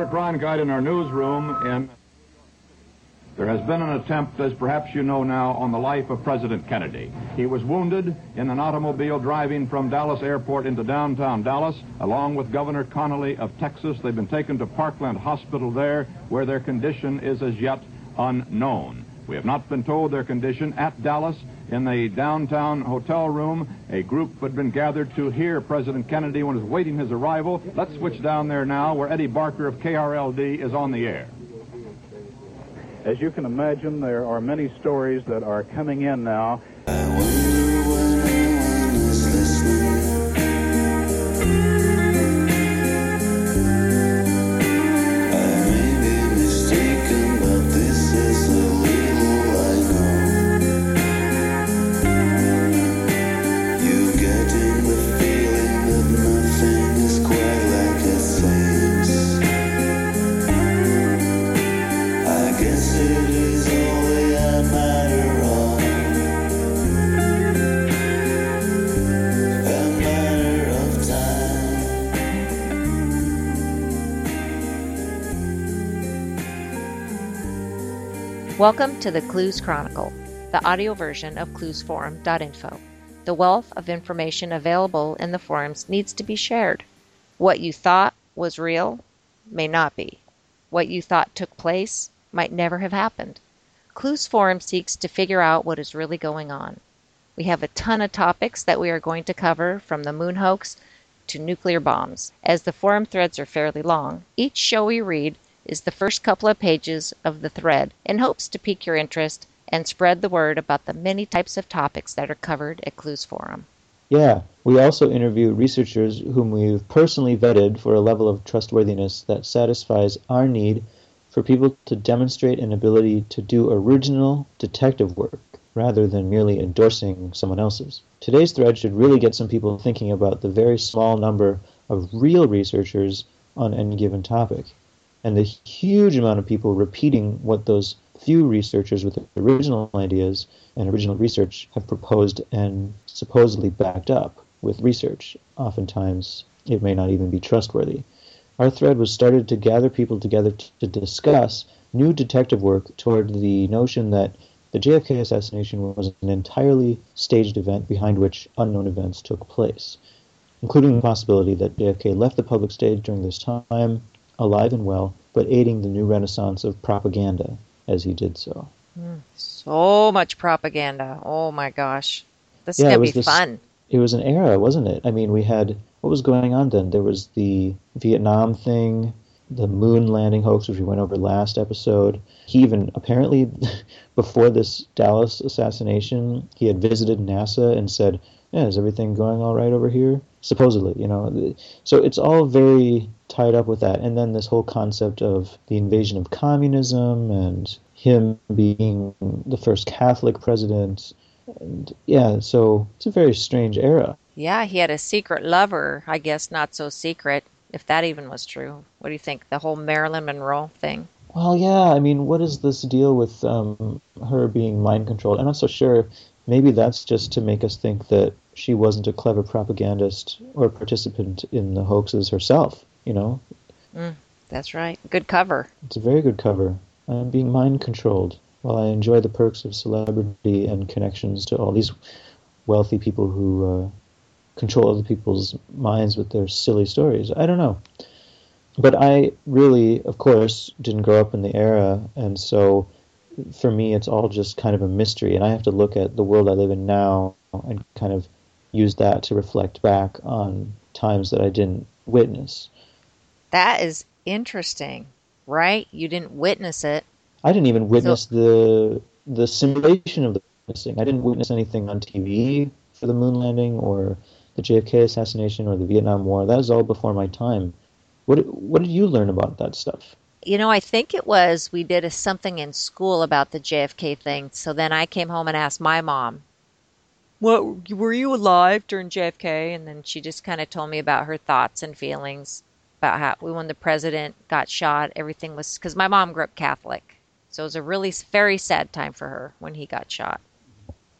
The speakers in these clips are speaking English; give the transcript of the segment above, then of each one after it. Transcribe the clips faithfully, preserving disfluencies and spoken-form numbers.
Robert Bryan Guide in our newsroom, and there has been an attempt, as perhaps you know now, on the life of President Kennedy. He was wounded in an automobile driving from Dallas Airport into downtown Dallas, along with Governor Connolly of Texas. They've been taken to Parkland Hospital there, where their condition is as yet unknown. We have not been told their condition. At Dallas, in the downtown hotel room, a group had been gathered to hear President Kennedy when he was waiting his arrival. Let's switch down there now, where Eddie Barker of K R L D is on the air. As you can imagine, there are many stories that are coming in now. Welcome to the Clues Chronicle, the audio version of Clues Forum dot info. The wealth of information available in the forums needs to be shared. What you thought was real may not be. What you thought took place might never have happened. Clues Forum seeks to figure out what is really going on. We have a ton of topics that we are going to cover, from the moon hoax to nuclear bombs. As the forum threads are fairly long, each show we read is the first couple of pages of the thread in hopes to pique your interest and spread the word about the many types of topics that are covered at Clues Forum. Yeah, we also interview researchers whom we've personally vetted for a level of trustworthiness that satisfies our need for people to demonstrate an ability to do original detective work rather than merely endorsing someone else's. Today's thread should really get some people thinking about the very small number of real researchers on any given topic, and the huge amount of people repeating what those few researchers with original ideas and original research have proposed and supposedly backed up with research. Oftentimes, it may not even be trustworthy. Our thread was started to gather people together t- to discuss new detective work toward the notion that the J F K assassination was an entirely staged event behind which unknown events took place, including the possibility that J F K left the public stage during this time, alive and well, but aiding the new renaissance of propaganda as he did so. Mm, so much propaganda. Oh, my gosh. This yeah, is going to be this, fun. It was an era, wasn't it? I mean, we had, what was going on then? There was the Vietnam thing, the moon landing hoax, which we went over last episode. He even, apparently, before this Dallas assassination, he had visited NASA and said, yeah, is everything going all right over here? Supposedly, you know. So it's all very tied up with that. And then this whole concept of the invasion of communism and him being the first Catholic president. And yeah, so it's a very strange era. Yeah, he had a secret lover, I guess not so secret, if that even was true. What do you think? The whole Marilyn Monroe thing? Well, yeah, I mean, what is this deal with um, her being mind controlled? I'm not so sure. Maybe that's just to make us think that she wasn't a clever propagandist or participant in the hoaxes herself, you know? Mm, that's right. Good cover. It's a very good cover. I'm being mind-controlled while I enjoy the perks of celebrity and connections to all these wealthy people who uh, control other people's minds with their silly stories. I don't know. But I really, of course, didn't grow up in the era, and so for me, it's all just kind of a mystery, and I have to look at the world I live in now and kind of use that to reflect back on times that I didn't witness. That is interesting, right? You didn't witness it. I didn't even witness so- the the simulation of the witnessing. I didn't witness anything on T V for the moon landing or the J F K assassination or the Vietnam War. That was all before my time. What what did you learn about that stuff? You know, I think it was we did a, something in school about the J F K thing. So then I came home and asked my mom, "What, were you alive during J F K?" And then she just kind of told me about her thoughts and feelings about how when the president got shot, everything was, because my mom grew up Catholic. So it was a really very sad time for her when he got shot.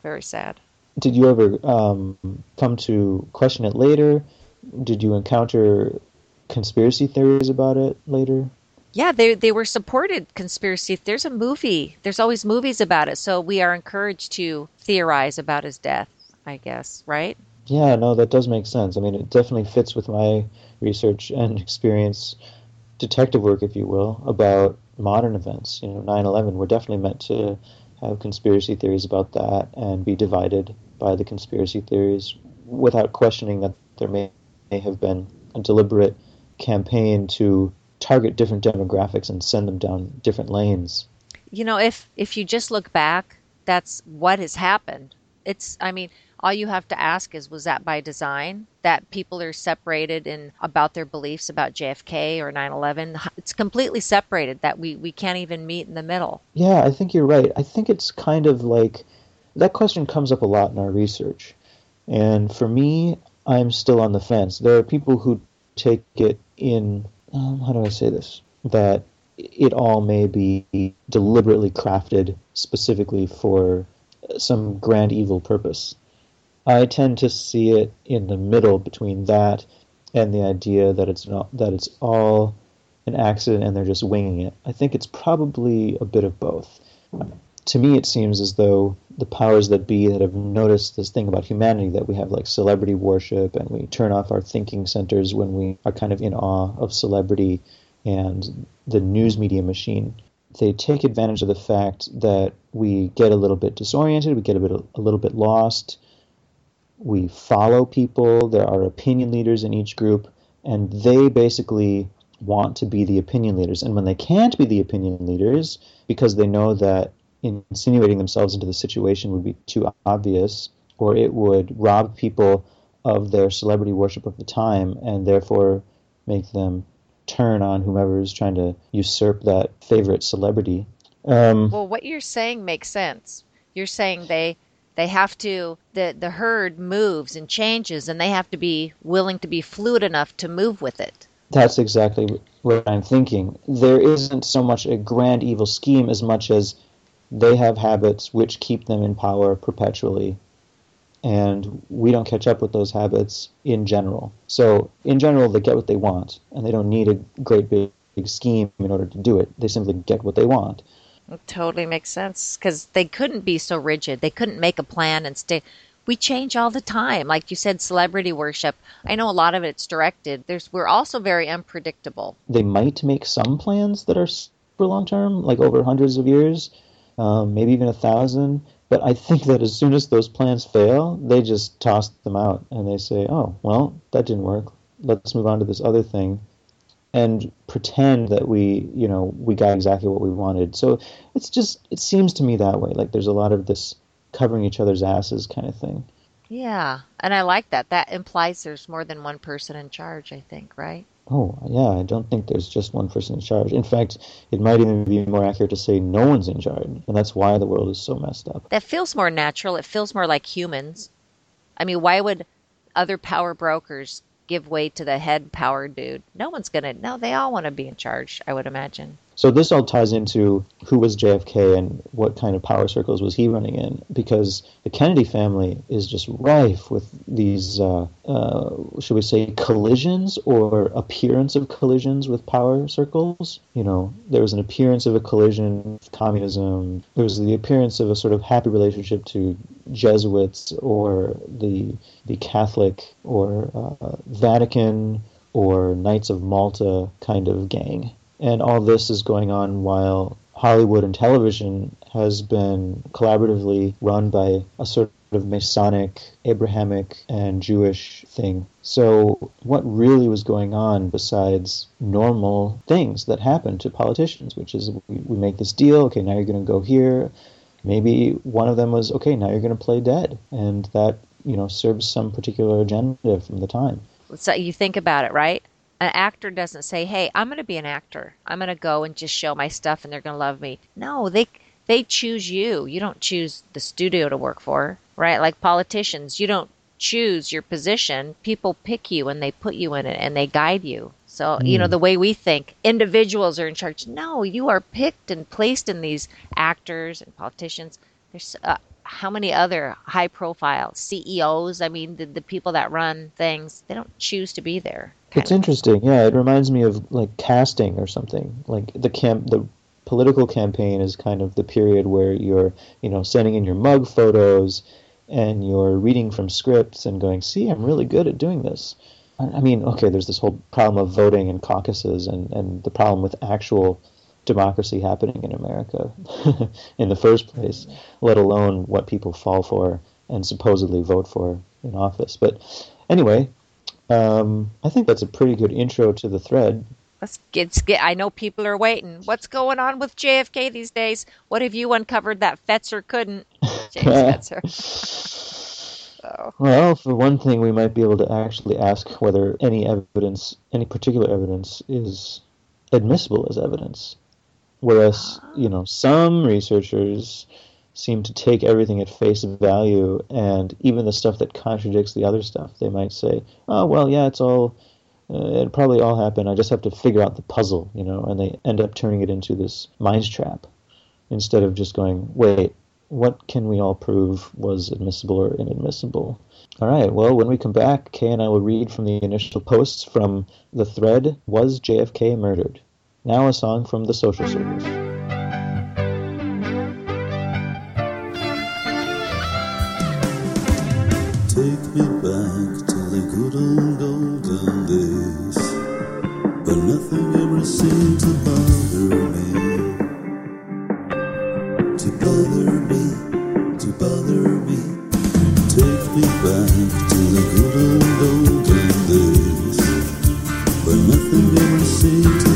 Very sad. Did you ever um, come to question it later? Did you encounter conspiracy theories about it later? Yeah, they they were supported conspiracy. There's a movie. There's always movies about it. So we are encouraged to theorize about his death, I guess, right? Yeah, no, that does make sense. I mean, it definitely fits with my research and experience, detective work, if you will, about modern events. You know, nine eleven, we're definitely meant to have conspiracy theories about that and be divided by the conspiracy theories without questioning that there may have been a deliberate campaign to target different demographics and send them down different lanes. You know, if if you just look back, that's what has happened. It's, I mean, all you have to ask is, was that by design? That people are separated in about their beliefs about J F K or nine eleven? It's completely separated, that we, we can't even meet in the middle. Yeah, I think you're right. I think it's kind of like, that question comes up a lot in our research. And for me, I'm still on the fence. There are people who take it in, um, how do I say this, that it all may be deliberately crafted specifically for some grand evil purpose. I tend to see it in the middle between that and the idea that it's not, that it's all an accident and they're just winging it. I think it's probably a bit of both. To me, it seems as though the powers that be that have noticed this thing about humanity, that we have like celebrity worship and we turn off our thinking centers when we are kind of in awe of celebrity and the news media machine, they take advantage of the fact that we get a little bit disoriented, we get a bit a little bit lost, we follow people, there are opinion leaders in each group, and they basically want to be the opinion leaders. And when they can't be the opinion leaders, because they know that insinuating themselves into the situation would be too obvious, or it would rob people of their celebrity worship of the time and therefore make them turn on whomever is trying to usurp that favorite celebrity. Um, well, what you're saying makes sense. You're saying they they have to, the, the herd moves and changes, and they have to be willing to be fluid enough to move with it. That's exactly what I'm thinking. There isn't so much a grand evil scheme as much as they have habits which keep them in power perpetually, and we don't catch up with those habits in general. So in general, they get what they want, and they don't need a great big, big scheme in order to do it. They simply get what they want. It totally makes sense, because they couldn't be so rigid. They couldn't make a plan and stay. We change all the time. Like you said, celebrity worship. I know a lot of it's directed. There's, we're also very unpredictable. They might make some plans that are super long-term, like over hundreds of years, Um, maybe even a thousand. But I think that as soon as those plans fail, they just toss them out and they say, oh, well, that didn't work. Let's move on to this other thing and pretend that we, you know, we got exactly what we wanted. So it's just, it seems to me that way. Like there's a lot of this covering each other's asses kind of thing. Yeah. And I like that. That implies there's more than one person in charge, I think, right? Oh, yeah, I don't think there's just one person in charge. In fact, it might even be more accurate to say no one's in charge, and that's why the world is so messed up. That feels more natural. It feels more like humans. I mean, why would other power brokers give way to the head power dude? No one's going to. No, they all want to be in charge, I would imagine. So this all ties into who was J F K and what kind of power circles was he running in, because the Kennedy family is just rife with these, uh, uh, should we say, collisions or appearance of collisions with power circles. You know, there was an appearance of a collision with communism. There was the appearance of a sort of happy relationship to Jesuits or the the Catholic or uh, Vatican or Knights of Malta kind of gang. And all this is going on while Hollywood and television has been collaboratively run by a sort of Masonic, Abrahamic, and Jewish thing. So what really was going on besides normal things that happen to politicians, which is we, we make this deal, okay, now you're going to go here. Maybe one of them was, okay, now you're going to play dead. And that, you know, serves some particular agenda from the time. So you think about it, right? An actor doesn't say, hey, I'm going to be an actor. I'm going to go and just show my stuff and they're going to love me. No, they they choose you. You don't choose the studio to work for, right? Like politicians, you don't choose your position. People pick you and they put you in it and they guide you. So, mm. you know, the way we think, individuals are in charge. No, you are picked and placed in these actors and politicians. There's, uh, how many other high-profile C E Os, I mean, the, the people that run things, they don't choose to be there. It's interesting, yeah. It reminds me of, like, casting or something. Like, the camp, the political campaign is kind of the period where you're, you know, sending in your mug photos and you're reading from scripts and going, see, I'm really good at doing this. I mean, okay, there's this whole problem of voting and caucuses and, and the problem with actual democracy happening in America in the first place, let alone what people fall for and supposedly vote for in office. But anyway, um, I think that's a pretty good intro to the thread. Let's get, let's get, I know people are waiting. What's going on with J F K these days? What have you uncovered that Fetzer couldn't? James Fetzer. So. Well, for one thing, we might be able to actually ask whether any evidence, any particular evidence, is admissible as evidence. Whereas, you know, some researchers seem to take everything at face value, and even the stuff that contradicts the other stuff, they might say, oh, well, yeah, it's all, uh, it probably all happened. I just have to figure out the puzzle, you know, and they end up turning it into this mind trap instead of just going, wait, what can we all prove was admissible or inadmissible? All right, well, when we come back, Kay and I will read from the initial posts from the thread, Was J F K Murdered? Now a song from the Social Service. Take me back to the good old golden days, but nothing ever seemed to bother me, to bother me, to bother me. Take me back to the good old golden days, but nothing ever seemed to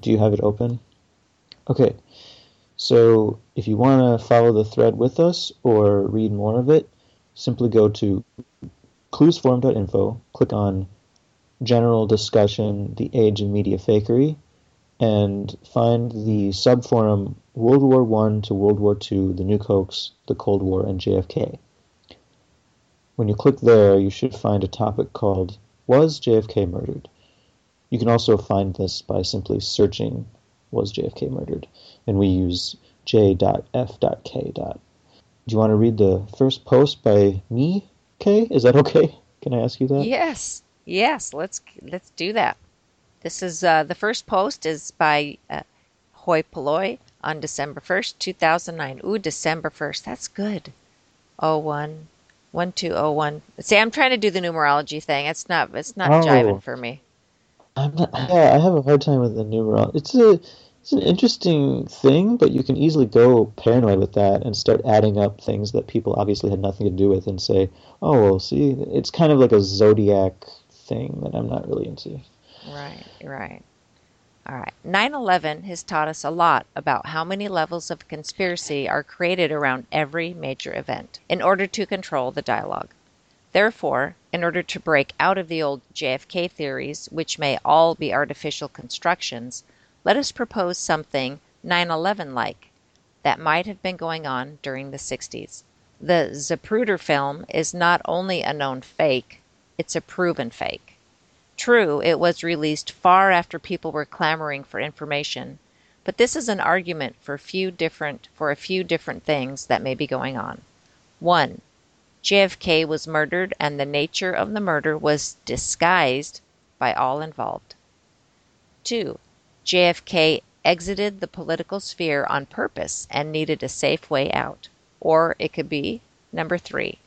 Do you have it open? Okay, so if you want to follow the thread with us or read more of it, simply go to clues forum dot info, click on General Discussion, the Age of Media Fakery, and find the subforum World War One to World War Two, the Nuke Hoax, the Cold War, and J F K. When you click there, you should find a topic called Was J F K Murdered? You can also find this by simply searching was J F K murdered, and we use J F K. Do you want to read the first post by me, Kay? Is that okay? Can I ask you that? Yes, yes. Let's let's do that. This is uh, the first post is by uh, Hoi Polloi on December first, two thousand nine. Ooh, December first. That's good. Oh one, one two oh one. See, I'm trying to do the numerology thing. It's not it's not oh. jiving for me. I'm not, yeah, I have a hard time with the numerology. It's a it's an interesting thing, but you can easily go paranoid with that and start adding up things that people obviously had nothing to do with and say, oh, well, see, it's kind of like a zodiac thing that I'm not really into. Right, right. All right. nine eleven has taught us a lot about how many levels of conspiracy are created around every major event in order to control the dialogue. Therefore, in order to break out of the old J F K theories, which may all be artificial constructions, let us propose something nine eleven-like that might have been going on during the sixties. The Zapruder film is not only a known fake, it's a proven fake. True, it was released far after people were clamoring for information, but this is an argument for, few different, for a few different things that may be going on. One, J F K was murdered and the nature of the murder was disguised by all involved. Two, J F K exited the political sphere on purpose and needed a safe way out. Or it could be, number three,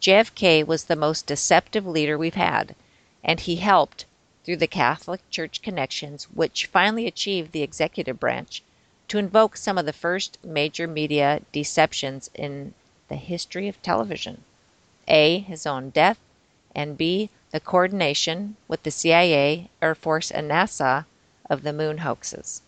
J F K was the most deceptive leader we've had, and he helped, through the Catholic Church connections which finally achieved the executive branch, to invoke some of the first major media deceptions in the history of television. A, his own death, and B, the coordination with the C I A, Air Force, and NASA of the moon hoaxes.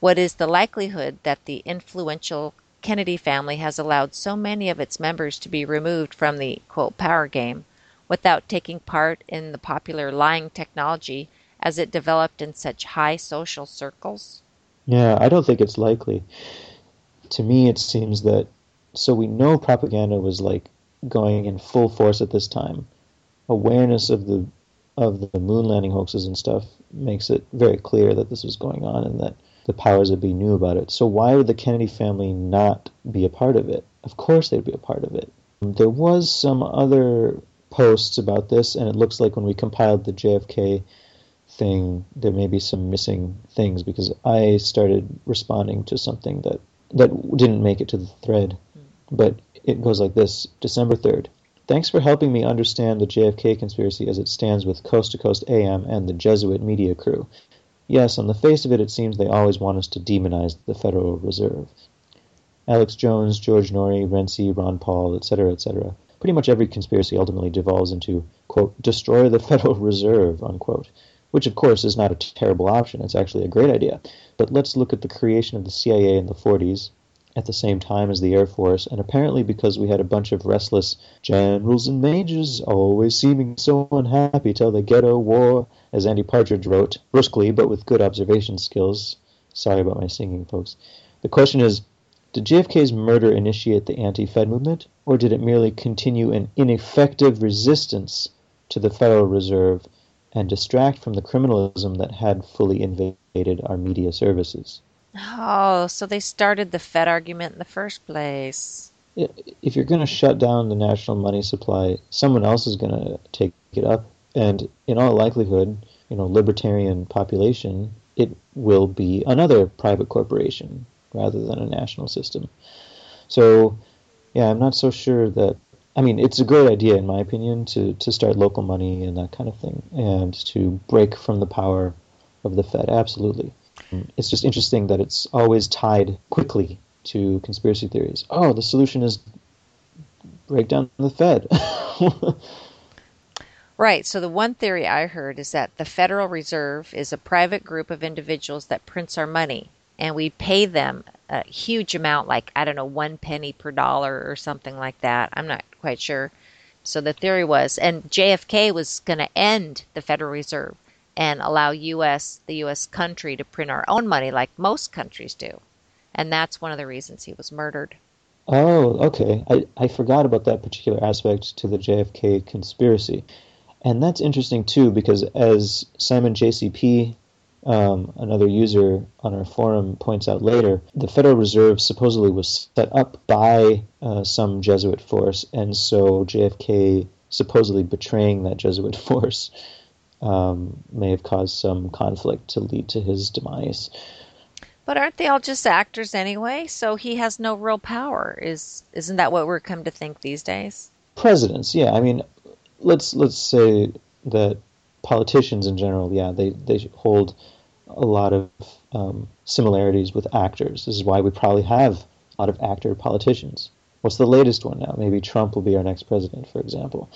What is the likelihood that the influential Kennedy family has allowed so many of its members to be removed from the, quote, power game without taking part in the popular lying technology as it developed in such high social circles? Yeah, I don't think it's likely. To me, it seems that, so we know propaganda was like going in full force at this time. Awareness of the of the moon landing hoaxes and stuff makes it very clear that this was going on and that the powers that be knew about it. So why would the Kennedy family not be a part of it? Of course they'd be a part of it. There was some other posts about this, and it looks like when we compiled the J F K thing, there may be some missing things because I started responding to something that, that didn't make it to the thread. But it goes like this, December third. Thanks for helping me understand the J F K conspiracy as it stands with Coast to Coast A M and the Jesuit media crew. Yes, on the face of it, it seems they always want us to demonize the Federal Reserve. Alex Jones, George Norrie, Renzi, Ron Paul, et cetera, et cetera. Pretty much every conspiracy ultimately devolves into, quote, destroy the Federal Reserve, unquote, which, of course, is not a terrible option. It's actually a great idea. But let's look at the creation of the C I A in the forties. At the same time as the Air Force, and apparently because we had a bunch of restless generals and majors always seeming so unhappy till the ghetto war, as Andy Partridge wrote, brusquely but with good observation skills. Sorry about my singing, folks. The question is, did J F K's murder initiate the anti-Fed movement, or did it merely continue an ineffective resistance to the Federal Reserve and distract from the criminalism that had fully invaded our media services? Oh, so they started the Fed argument in the first place. If you're going to shut down the national money supply, someone else is going to take it up. And in all likelihood, you know, libertarian population, it will be another private corporation rather than a national system. So, yeah, I'm not so sure that, I mean, it's a great idea, in my opinion, to, to start local money and that kind of thing and to break from the power of the Fed. Absolutely. It's just interesting that it's always tied quickly to conspiracy theories. Oh, the solution is break down the Fed. Right. So the one theory I heard is that the Federal Reserve is a private group of individuals that prints our money, and we pay them a huge amount, like, I don't know, one penny per dollar or something like that. I'm not quite sure. So the theory was, and J F K was going to end the Federal Reserve and allow U S the U S country to print our own money like most countries do. And that's one of the reasons he was murdered. Oh, okay. I, I forgot about that particular aspect to the J F K conspiracy. And that's interesting, too, because as Simon J C P um, another user on our forum points out later, the Federal Reserve supposedly was set up by uh, some Jesuit force, and so J F K supposedly betraying that Jesuit force um, may have caused some conflict to lead to his demise. But aren't they all just actors anyway? So he has no real power. Is isn't that what we're come to think these days? Presidents, yeah. I mean, let's let's say that politicians in general, yeah, they, they hold a lot of um, similarities with actors. This is why we probably have a lot of actor politicians. What's the latest one now? Maybe Trump will be our next president, for example.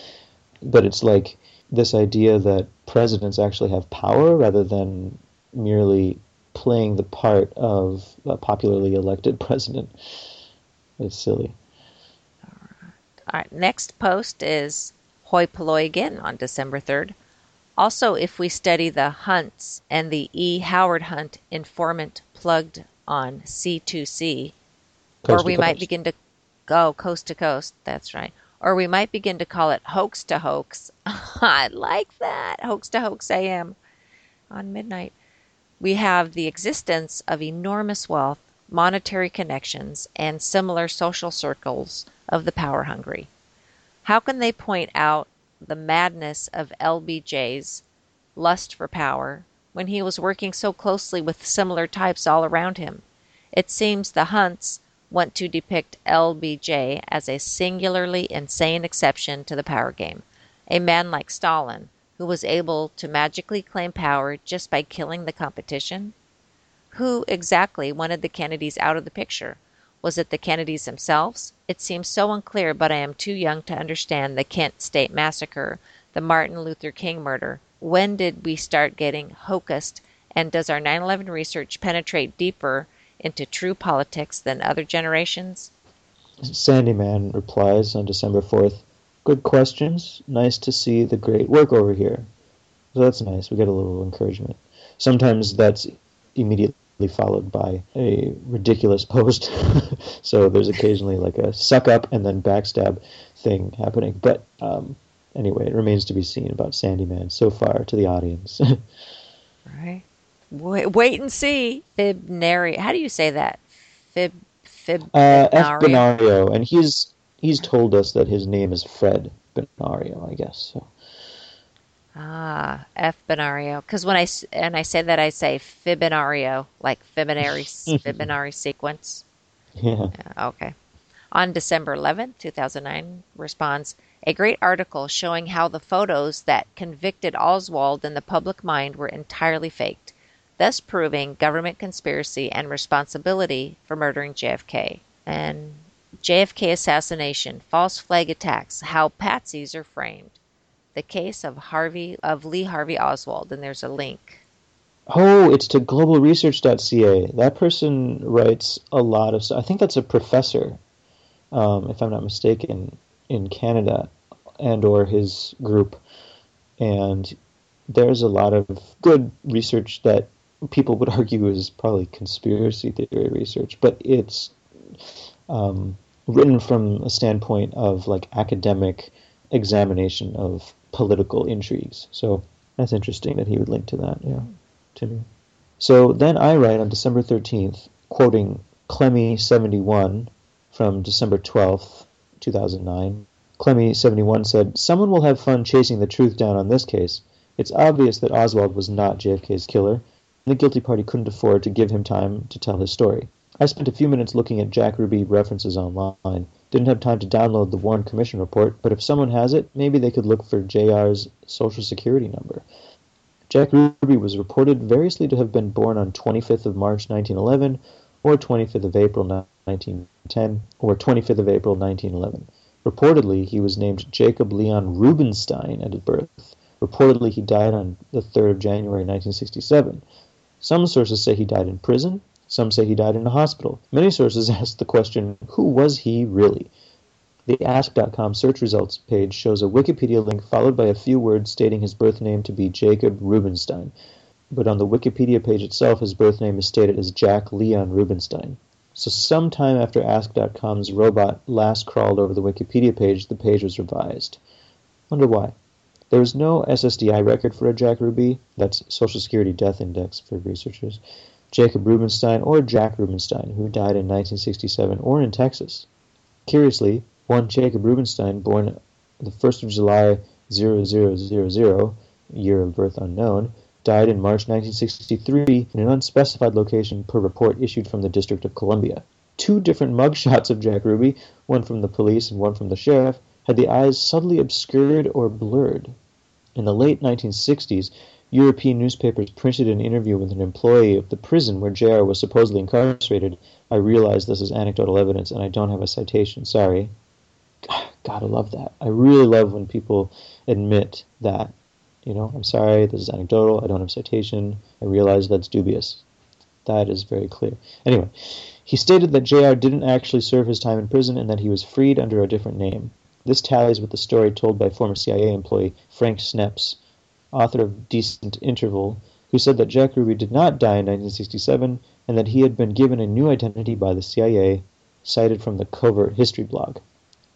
But it's like this idea that presidents actually have power rather than merely playing the part of a popularly elected president. It's silly. All right. All right. Next post is hoi polloi again on December third. Also, if we study the Hunts and the E. Howard Hunt informant plugged on C two C, coast or we might begin to go coast to coast. That's right. Or we might begin to call it hoax to hoax. I like that. Hoax to hoax A M on midnight. We have the existence of enormous wealth, monetary connections, and similar social circles of the power hungry. How can they point out the madness of L B J's lust for power when he was working so closely with similar types all around him? It seems the Hunts want to depict L B J as a singularly insane exception to the power game, a man like Stalin, who was able to magically claim power just by killing the competition? Who exactly wanted the Kennedys out of the picture? Was it the Kennedys themselves? It seems so unclear, but I am too young to understand the Kent State Massacre, the Martin Luther King murder. When did we start getting hocused, and does our nine eleven research penetrate deeper into true politics than other generations? Sandyman replies on December fourth. Good questions. Nice to see the great work over here. So that's nice. We get a little encouragement. Sometimes that's immediately followed by a ridiculous post. So there's occasionally like a suck up and then backstab thing happening. But um, anyway, it remains to be seen about Sandyman so far to the audience. All right. Wait, wait and see. Fibonacci. How do you say that? Fib. Fib. Uh, F. Benario. And he's. He's told us that his name is Fred Benario, I guess. So. Ah, F. Benario. Because when I, and I say that, I say Fibonacci, like Fibonacci, Fibonacci sequence. Yeah. Okay. On December eleventh, two thousand nine, responds, a great article showing how the photos that convicted Oswald in the public mind were entirely faked, thus proving government conspiracy and responsibility for murdering J F K. And J F K assassination, false flag attacks, how patsies are framed. The case of Harvey of Lee Harvey Oswald, and there's a link. Oh, it's to global research dot c a. That person writes a lot of stuff. I think that's a professor, um, if I'm not mistaken, in Canada, and or his group. And there's a lot of good research that people would argue is probably conspiracy theory research, but it's Um, written from a standpoint of like academic examination of political intrigues. So that's interesting that he would link to that, yeah, to me. So then I write on December thirteenth, quoting Clemmy seventy-one from December twelfth, two thousand nine. Clemmy seventy-one said, someone will have fun chasing the truth down on this case. It's obvious that Oswald was not J F K's killer, and the guilty party couldn't afford to give him time to tell his story. I spent a few minutes looking at Jack Ruby references online. Didn't have time to download the Warren Commission report, but if someone has it, maybe they could look for J R's social security number. Jack Ruby was reported variously to have been born on twenty-fifth of March nineteen eleven, or twenty-fifth of April nineteen ten, or twenty-fifth of April nineteen eleven. Reportedly, he was named Jacob Leon Rubenstein at his birth. Reportedly, he died on the third of January nineteen sixty-seven. Some sources say he died in prison. Some say he died in a hospital. Many sources ask the question, who was he really? The ask dot com search results page shows a Wikipedia link followed by a few words stating his birth name to be Jacob Rubenstein. But on the Wikipedia page itself, his birth name is stated as Jack Leon Rubenstein. So sometime after ask dot com's robot last crawled over the Wikipedia page, the page was revised. Wonder why. There is no S S D I record for a Jack Ruby, that's Social Security Death Index for researchers, Jacob Rubenstein, or Jack Rubenstein, who died in nineteen sixty-seven or in Texas. Curiously, one Jacob Rubenstein, born the first of July, zero zero zero zero, year of birth unknown, died in March nineteen sixty-three in an unspecified location per report issued from the District of Columbia. Two different mugshots of Jack Ruby, one from the police and one from the sheriff, had the eyes subtly obscured or blurred. In the late nineteen sixties, European newspapers printed an interview with an employee of the prison where J R was supposedly incarcerated. I realize this is anecdotal evidence, and I don't have a citation, sorry. God, I love that. I really love when people admit that. You know, I'm sorry, this is anecdotal, I don't have a citation, I realize that's dubious. That is very clear. Anyway, he stated that J R didn't actually serve his time in prison and that he was freed under a different name. This tallies with the story told by former C I A employee Frank Snepp, author of Decent Interval, who said that Jack Ruby did not die in nineteen sixty-seven and that he had been given a new identity by the C I A, cited from the Covert History blog.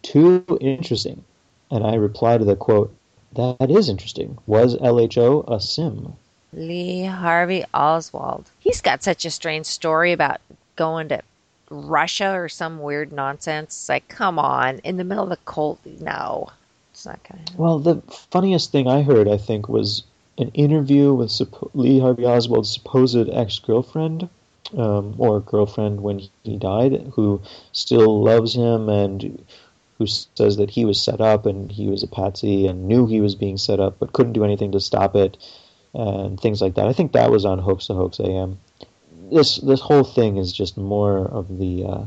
Too interesting. And I replied to the quote, "That is interesting. Was L H O a sim?" Lee Harvey Oswald. He's got such a strange story about going to Russia or some weird nonsense. It's like, come on, in the middle of the cold. No, it's not going to happen. Well, the funniest thing I heard, I think, was an interview with supp- Lee Harvey Oswald's supposed ex-girlfriend um, or girlfriend when he died, who still loves him and who says that he was set up and he was a patsy and knew he was being set up but couldn't do anything to stop it and things like that. I think that was on Hoax to Hoax A M. This this whole thing is just more of the uh,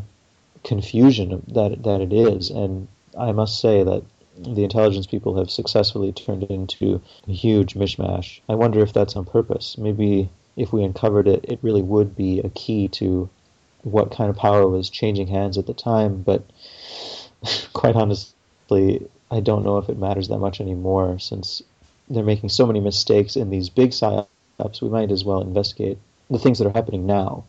confusion that that it is, and I must say that the intelligence people have successfully turned it into a huge mishmash. I wonder if that's on purpose. Maybe if we uncovered it, it really would be a key to what kind of power was changing hands at the time, but quite honestly, I don't know if it matters that much anymore since they're making so many mistakes in these big psyops. We might as well investigate the things that are happening now.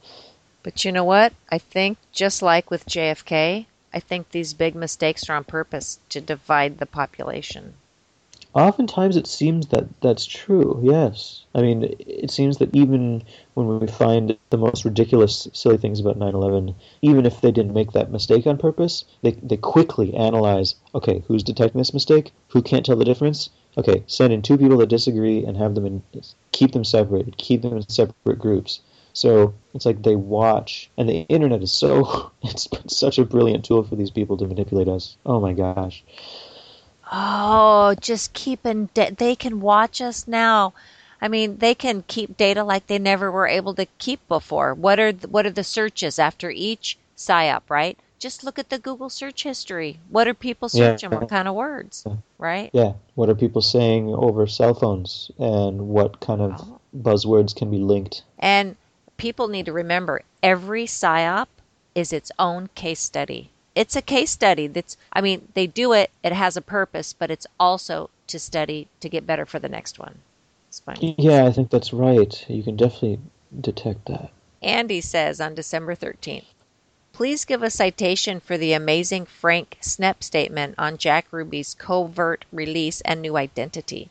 But you know what? I think, just like with J F K, I think these big mistakes are on purpose to divide the population. Oftentimes it seems that that's true, yes. I mean, it seems that even when we find the most ridiculous, silly things about nine eleven, even if they didn't make that mistake on purpose, they they quickly analyze, okay, who's detecting this mistake? Who can't tell the difference? Okay, send in two people that disagree and have them in, keep them separated, keep them in separate groups. So it's like they watch, and the internet is so, it's been such a brilliant tool for these people to manipulate us. Oh my gosh. Oh, just keeping da- they can watch us now. I mean, they can keep data like they never were able to keep before. What are the, what are the searches after each psyop, right? Just look at the Google search history. What are people searching? Yeah. What kind of words, yeah. Right? Yeah. What are people saying over cell phones, and what kind of oh. buzzwords can be linked? And people need to remember, every psyop is its own case study. It's a case study. That's, I mean, they do it, it has a purpose, but it's also to study to get better for the next one. It's funny. Yeah, I think that's right. You can definitely detect that. Andy says on December thirteenth, please give a citation for the amazing Frank Snepp statement on Jack Ruby's covert release and new identity.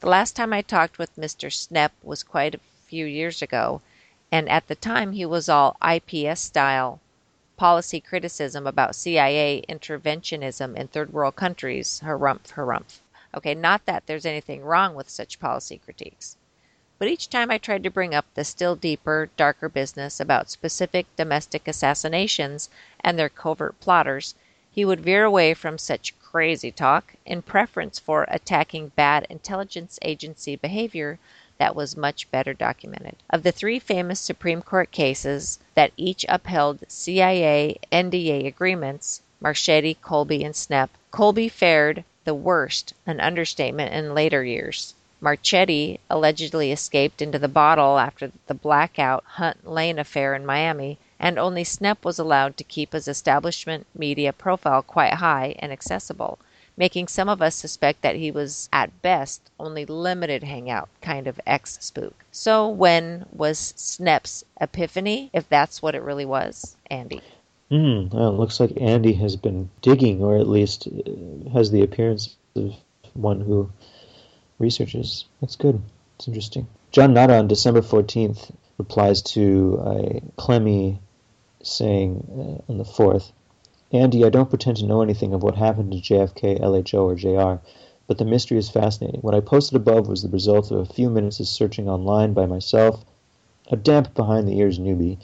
The last time I talked with Mister Snepp was quite a few years ago, and at the time he was all I P S style policy criticism about C I A interventionism in third world countries, harumph, harumph. Okay, not that there's anything wrong with such policy critiques. But each time I tried to bring up the still deeper, darker business about specific domestic assassinations and their covert plotters, he would veer away from such crazy talk in preference for attacking bad intelligence agency behavior that was much better documented. Of the three famous Supreme Court cases that each upheld C I A N D A agreements, Marchetti, Colby, and Snepp, Colby fared the worst, an understatement in later years. Marchetti allegedly escaped into the bottle after the blackout Hunt Lane affair in Miami, and only Snepp was allowed to keep his establishment media profile quite high and accessible, making some of us suspect that he was, at best, only limited hangout kind of ex-spook. So when was Snepp's epiphany, if that's what it really was, Andy? Hmm, well, it looks like Andy has been digging, or at least has the appearance of one who researchers. That's good. It's interesting. John Nada on December fourteenth replies to a Clemmy saying uh, on the fourth, "Andy, I don't pretend to know anything of what happened to J F K, L H O, or J R, but the mystery is fascinating. What I posted above was the result of a few minutes of searching online by myself, a damp behind-the-ears newbie.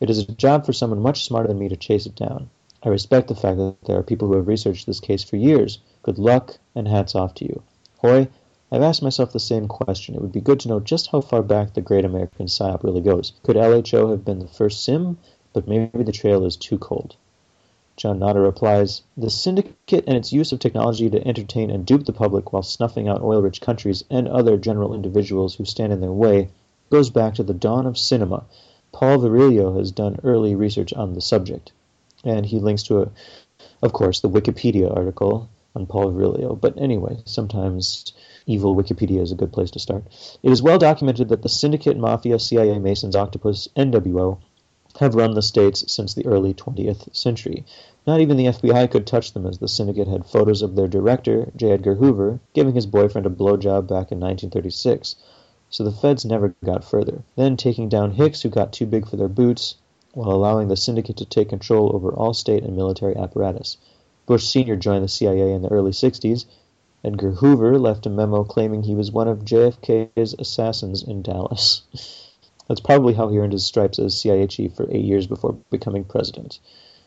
It is a job for someone much smarter than me to chase it down. I respect the fact that there are people who have researched this case for years. Good luck, and hats off to you. Hoi, I've asked myself the same question. It would be good to know just how far back the great American PSYOP really goes. Could L H O have been the first sim? But maybe the trail is too cold." John Nada replies, "The syndicate and its use of technology to entertain and dupe the public while snuffing out oil-rich countries and other general individuals who stand in their way goes back to the dawn of cinema. Paul Virilio has done early research on the subject." And he links to, a, of course, the Wikipedia article on Paul Virilio. But anyway, sometimes evil Wikipedia is a good place to start. "It is well documented that the syndicate, mafia, C I A, Masons, Octopus, N W O have run the states since the early twentieth century. Not even the F B I could touch them, as the syndicate had photos of their director, J. Edgar Hoover, giving his boyfriend a blowjob back in nineteen thirty-six. So the feds never got further. Then taking down Hicks, who got too big for their boots, while allowing the syndicate to take control over all state and military apparatus. Bush Senior joined the C I A in the early sixties. Edgar Hoover left a memo claiming he was one of J F K's assassins in Dallas. That's probably how he earned his stripes as C I A chief for eight years before becoming president."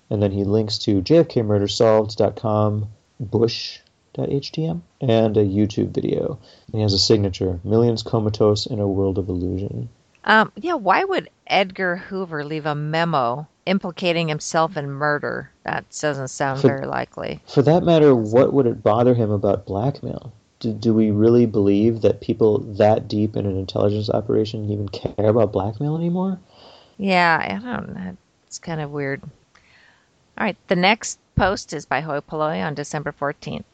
And then he links to J F K murder solved dot com, bush dot h t m, and a YouTube video. And he has a signature, "Millions comatose in a world of illusion." Um, yeah, why would Edgar Hoover leave a memo implicating himself in murder? That doesn't sound for, very likely. For that matter, what would it bother him about blackmail? Do, do we really believe that people that deep in an intelligence operation even care about blackmail anymore? Yeah, I don't know. It's kind of weird. All right, the next post is by Hoi Polloi on December fourteenth.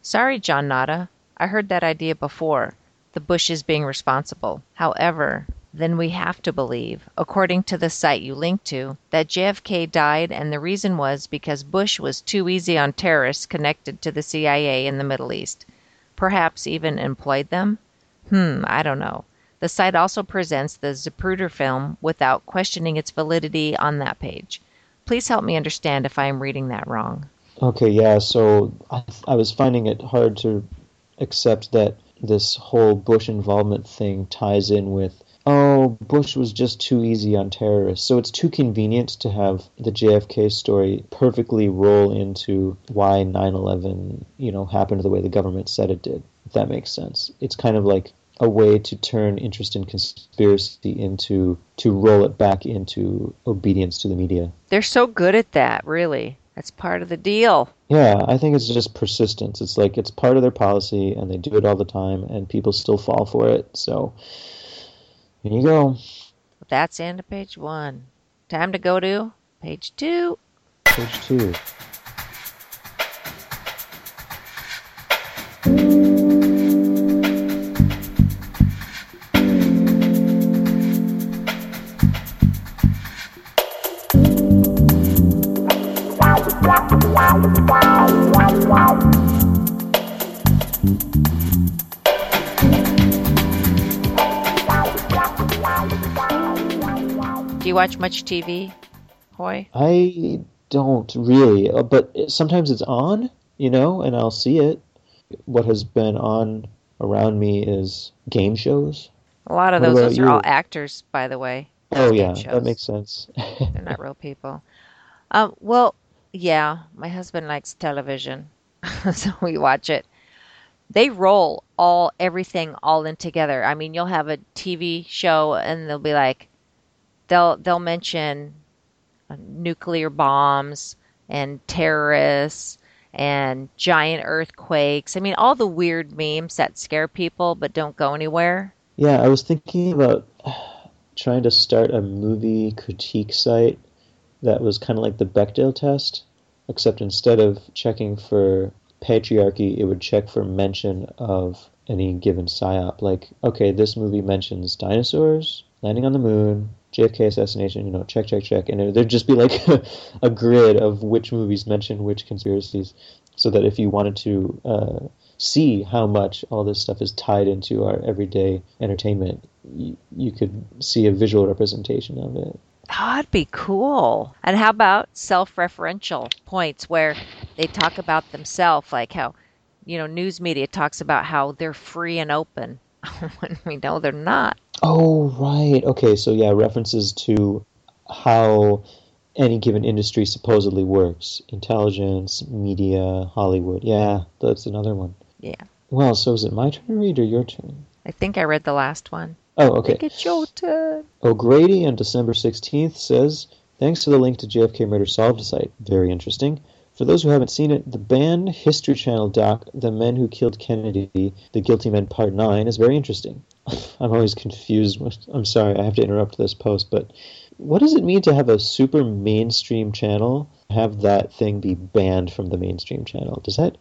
"Sorry, John Nada. I heard that idea before, the Bushes being responsible. However, then we have to believe, according to the site you linked to, that J F K died, and the reason was because Bush was too easy on terrorists connected to the C I A in the Middle East. Perhaps even employed them? Hmm, I don't know. The site also presents the Zapruder film without questioning its validity on that page. Please help me understand if I am reading that wrong." Okay, yeah, so I, I was finding it hard to accept that this whole Bush involvement thing ties in with, oh, Bush was just too easy on terrorists. So it's too convenient to have the J F K story perfectly roll into why nine eleven, you know, happened the way the government said it did, if that makes sense. It's kind of like a way to turn interest in conspiracy into, to roll it back into obedience to the media. They're so good at that, really. That's part of the deal. Yeah, I think it's just persistence. It's like it's part of their policy, and they do it all the time, and people still fall for it, so... Here you go. That's the end of page one. Time to go to page two. Page two. Do you watch much T V, Hoi? I don't really, but sometimes it's on, you know, and I'll see it. What has been on around me is game shows. A lot of those, those are all actors, by the way. Oh, yeah, that makes sense. They're not real people. Um, well, yeah, my husband likes television, so we watch it. They roll all everything all in together. I mean, you'll have a T V show, and they'll be like, They'll they'll mention nuclear bombs and terrorists and giant earthquakes. I mean, all the weird memes that scare people but don't go anywhere. Yeah, I was thinking about trying to start a movie critique site that was kind of like the Bechdel test, except instead of checking for patriarchy, it would check for mention of any given psyop. Like, okay, this movie mentions dinosaurs, landing on the moon, J F K assassination, you know, check, check, check. And it, there'd just be like a, a grid of which movies mention which conspiracies, so that if you wanted to uh, see how much all this stuff is tied into our everyday entertainment, you, you could see a visual representation of it. Oh, that'd be cool. And how about self-referential points where they talk about themselves, like how, you know, news media talks about how they're free and open when we know they're not. Oh, right. Okay, so yeah, references to how any given industry supposedly works. Intelligence, media, Hollywood. Yeah, that's another one. Yeah. Well, so is it my turn to read or your turn? I think I read the last one. Oh, okay. I think it's your turn. O'Grady on December sixteenth says, thanks to the link to J F K Murder Solved site. Very interesting. For those who haven't seen it, the banned History Channel doc, The Men Who Killed Kennedy, The Guilty Men Part nine, is very interesting. I'm always confused. I'm sorry, I have to interrupt this post, but what does it mean to have a super mainstream channel, have that thing be banned from the mainstream channel? Does that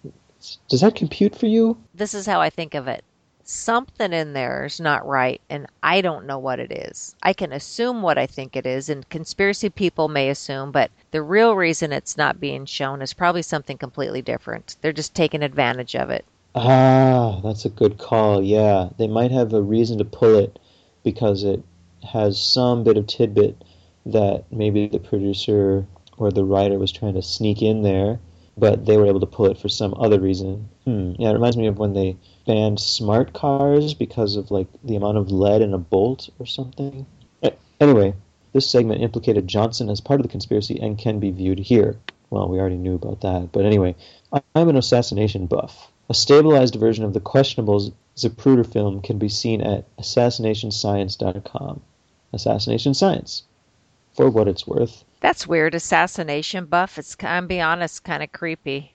does that compute for you? This is how I think of it. Something in there is not right, and I don't know what it is. I can assume what I think it is, and conspiracy people may assume, but the real reason it's not being shown is probably something completely different. They're just taking advantage of it. Ah, that's a good call, yeah. They might have a reason to pull it because it has some bit of tidbit that maybe the producer or the writer was trying to sneak in there, but they were able to pull it for some other reason. Hmm. Yeah, it reminds me of when they banned smart cars because of like the amount of lead in a bolt or something. Anyway, this segment implicated Johnson as part of the conspiracy and can be viewed here. Well, we already knew about that, but anyway, I'm an assassination buff. A stabilized version of the questionable Zapruder film can be seen at assassination science dot com. Assassination Science, for what it's worth. That's weird. Assassination buff. It's, I'm be honest, kind of creepy.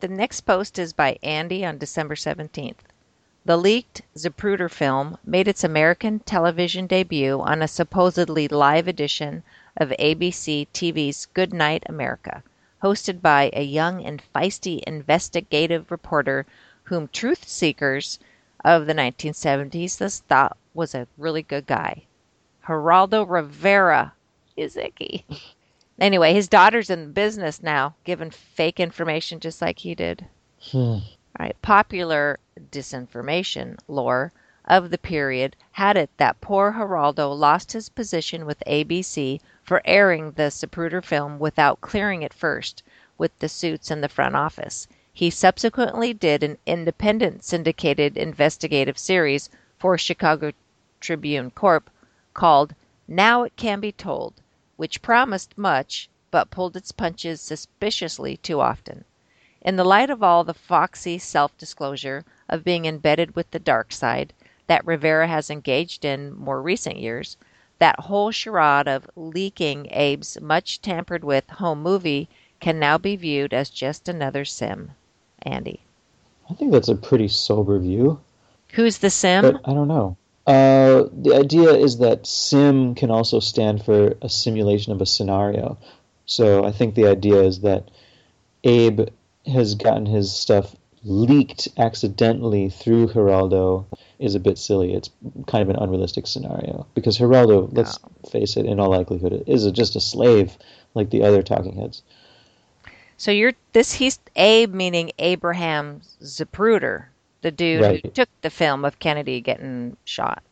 The next post is by Andy on December seventeenth. The leaked Zapruder film made its American television debut on a supposedly live edition of A B C T V's Good Night America, hosted by a young and feisty investigative reporter whom truth seekers of the nineteen seventies thought was a really good guy. Geraldo Rivera is icky. Anyway, his daughter's in business now, giving fake information just like he did. Hmm. All right, popular disinformation lore of the period had it that poor Geraldo lost his position with A B C for airing the Zapruder film without clearing it first with the suits in the front office. He subsequently did an independent syndicated investigative series for Chicago Tribune Corp called Now It Can Be Told, which promised much, but pulled its punches suspiciously too often. In the light of all the foxy self-disclosure of being embedded with the dark side that Rivera has engaged in more recent years, that whole charade of leaking Abe's much-tampered-with home movie can now be viewed as just another sim. Andy. I think that's a pretty sober view. Who's the sim? But I don't know. Uh, the idea is that sim can also stand for a simulation of a scenario. So I think the idea is that Abe has gotten his stuff leaked accidentally through Geraldo is a bit silly. It's kind of an unrealistic scenario. Because Geraldo, let's no. face it, in all likelihood, is just a slave like the other talking heads. So you're this he's Abe, meaning Abraham Zapruder. The dude right. who took the film of Kennedy getting shot.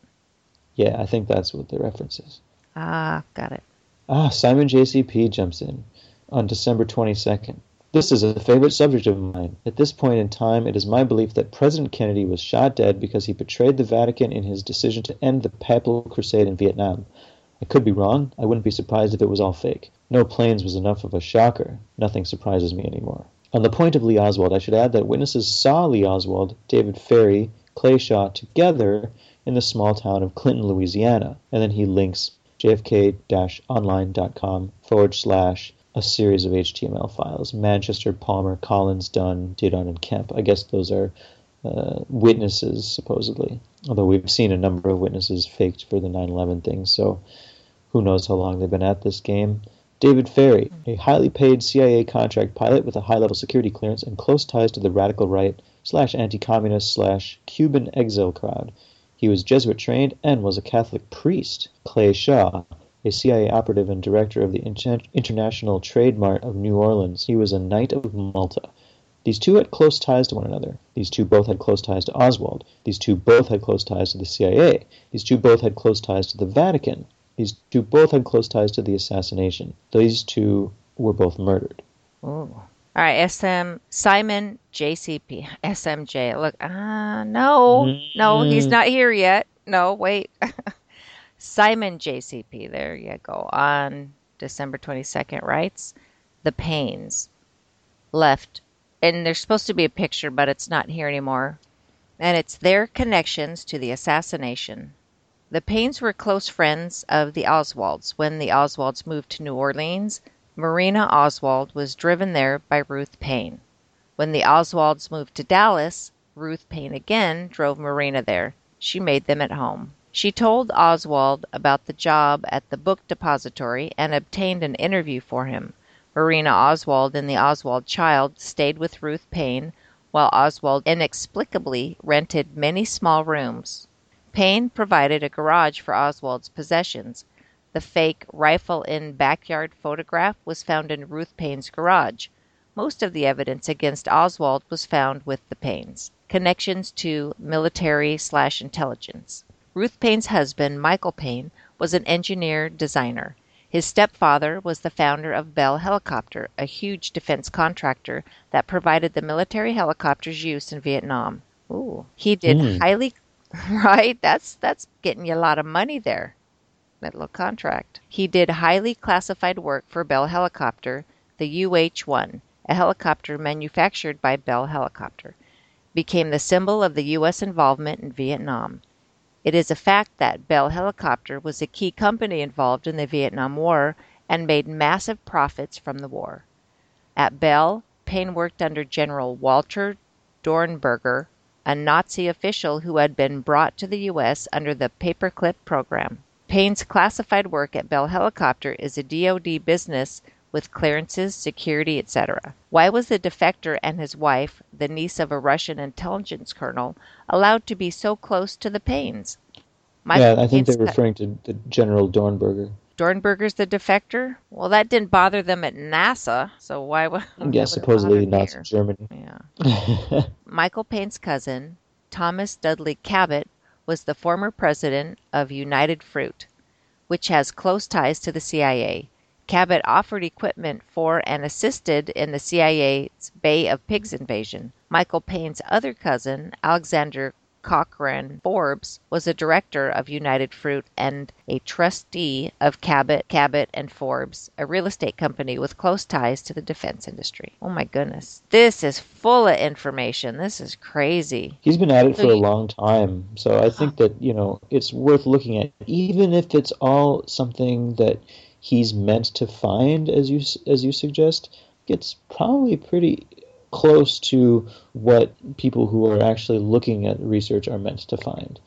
Yeah, I think that's what the reference is. Ah, got it. Ah, Simon J C P jumps in on December twenty-second. This is a favorite subject of mine. At this point in time, it is my belief that President Kennedy was shot dead because he betrayed the Vatican in his decision to end the Papal Crusade in Vietnam. I could be wrong. I wouldn't be surprised if it was all fake. No planes was enough of a shocker. Nothing surprises me anymore. On the point of Lee Oswald, I should add that witnesses saw Lee Oswald, David Ferrie, Clay Shaw together in the small town of Clinton, Louisiana. And then he links jfk-online.com forward slash a series of H T M L files. Manchester, Palmer, Collins, Dunn, Didon, and Kemp. I guess those are uh, witnesses, supposedly. Although we've seen a number of witnesses faked for the nine eleven thing, so who knows how long they've been at this game. David Ferrie, a highly paid C I A contract pilot with a high-level security clearance and close ties to the radical right slash anti-communist slash Cuban exile crowd. He was Jesuit trained and was a Catholic priest. Clay Shaw, a C I A operative and director of the Inter- International Trade Mart of New Orleans. He was a Knight of Malta. These two had close ties to one another. These two both had close ties to Oswald. These two both had close ties to the C I A. These two both had close ties to the Vatican. These two both had close ties to the assassination. These two were both murdered. Ooh. All right, S M Simon J C P, S M J. Look, ah, uh, no, mm-hmm. no, he's not here yet. No, wait. Simon J C P, there you go. On December twenty-second, writes, the Paines left. And there's supposed to be a picture, but it's not here anymore. And it's their connections to the assassination. The Paines were close friends of the Oswalds. When the Oswalds moved to New Orleans, Marina Oswald was driven there by Ruth Paine. When the Oswalds moved to Dallas, Ruth Paine again drove Marina there. She made them at home. She told Oswald about the job at the book depository and obtained an interview for him. Marina Oswald and the Oswald child stayed with Ruth Paine, while Oswald inexplicably rented many small rooms. Paine provided a garage for Oswald's possessions. The fake rifle in backyard photograph was found in Ruth Paine's garage. Most of the evidence against Oswald was found with the Paines. Connections to military slash intelligence. Ruth Paine's husband, Michael Paine, was an engineer designer. His stepfather was the founder of Bell Helicopter, a huge defense contractor that provided the military helicopters used in Vietnam. Ooh, he did mm. highly, right? That's that's getting you a lot of money there. That little contract. He did highly classified work for Bell Helicopter, the U H one, a helicopter manufactured by Bell Helicopter. Became the symbol of the U S involvement in Vietnam. It is a fact that Bell Helicopter was a key company involved in the Vietnam War and made massive profits from the war. At Bell, Paine worked under General Walter Dornberger, a Nazi official who had been brought to the U S under the Paperclip program. Paine's classified work at Bell Helicopter is a D O D business with clearances, security, et cetera. Why was the defector and his wife, the niece of a Russian intelligence colonel, allowed to be so close to the Paines? Michael yeah, I think Paine's they're referring to the General Dornberger. Dornberger's the defector? Well, that didn't bother them at NASA, so why would Yeah, supposedly Nazi Germany. Yeah. Michael Paine's cousin, Thomas Dudley Cabot, was the former president of United Fruit, which has close ties to the C I A. Cabot offered equipment for and assisted in the C I A's Bay of Pigs invasion. Michael Paine's other cousin, Alexander Cochran Forbes, was a director of United Fruit and a trustee of Cabot, Cabot and Forbes, a real estate company with close ties to the defense industry. Oh my goodness. This is full of information. This is crazy. He's been at it for a long time. So I think that, you know, it's worth looking at, even if it's all something that he's meant to find, as you as you suggest. It's probably pretty close to what people who are actually looking at research are meant to find.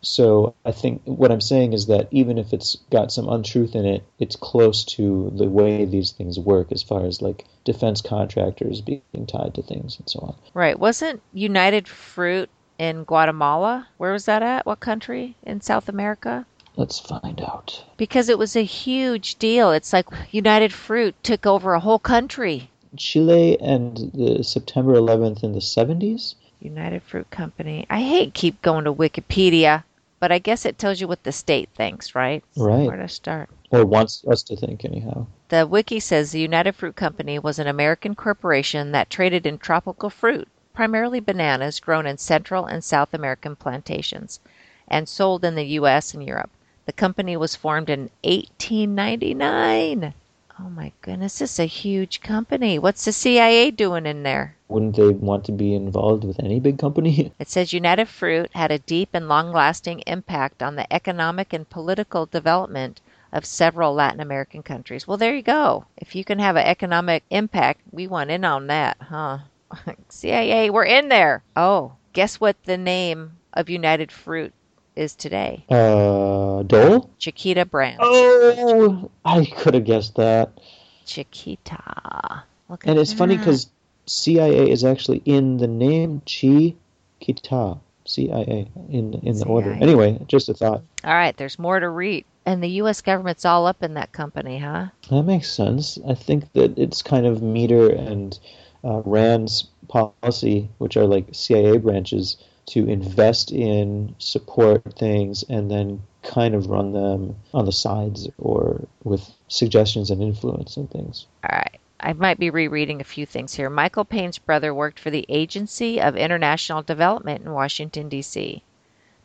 So I think what I'm saying is that even if it's got some untruth in it, it's close to the way these things work as far as like defense contractors being tied to things and so on. Right. Wasn't United Fruit in Guatemala? Where was that at? What country in South America? Let's find out. Because it was a huge deal. It's like United Fruit took over a whole country. Chile and the September eleventh in the seventies. United Fruit Company. I hate keep going to Wikipedia, but I guess it tells you what the state thinks, right? Right. Where to start. Or wants us to think, anyhow. The wiki says the United Fruit Company was an American corporation that traded in tropical fruit, primarily bananas grown in Central and South American plantations, and sold in the U S and Europe. The company was formed in eighteen ninety-nine. Oh my goodness, this is a huge company. What's the C I A doing in there? Wouldn't they want to be involved with any big company? It says United Fruit had a deep and long-lasting impact on the economic and political development of several Latin American countries. Well, there you go. If you can have an economic impact, we want in on that, huh? C I A, we're in there. Oh, guess what the name of United Fruit is today? Uh, Dole? Chiquita Branch. Oh, I could have guessed that. Chiquita. Look at and it's that. Funny because C I A is actually in the name Chiquita. C I A in, in the order. Anyway, just a thought. All right, there's more to read. And the U S government's all up in that company, huh? That makes sense. I think that it's kind of meter and uh, Rand's policy, which are like C I A branches, to invest in, support things, and then kind of run them on the sides or with suggestions and influence and things. All right. I might be rereading a few things here. Michael Paine's brother worked for the Agency of International Development in Washington, D C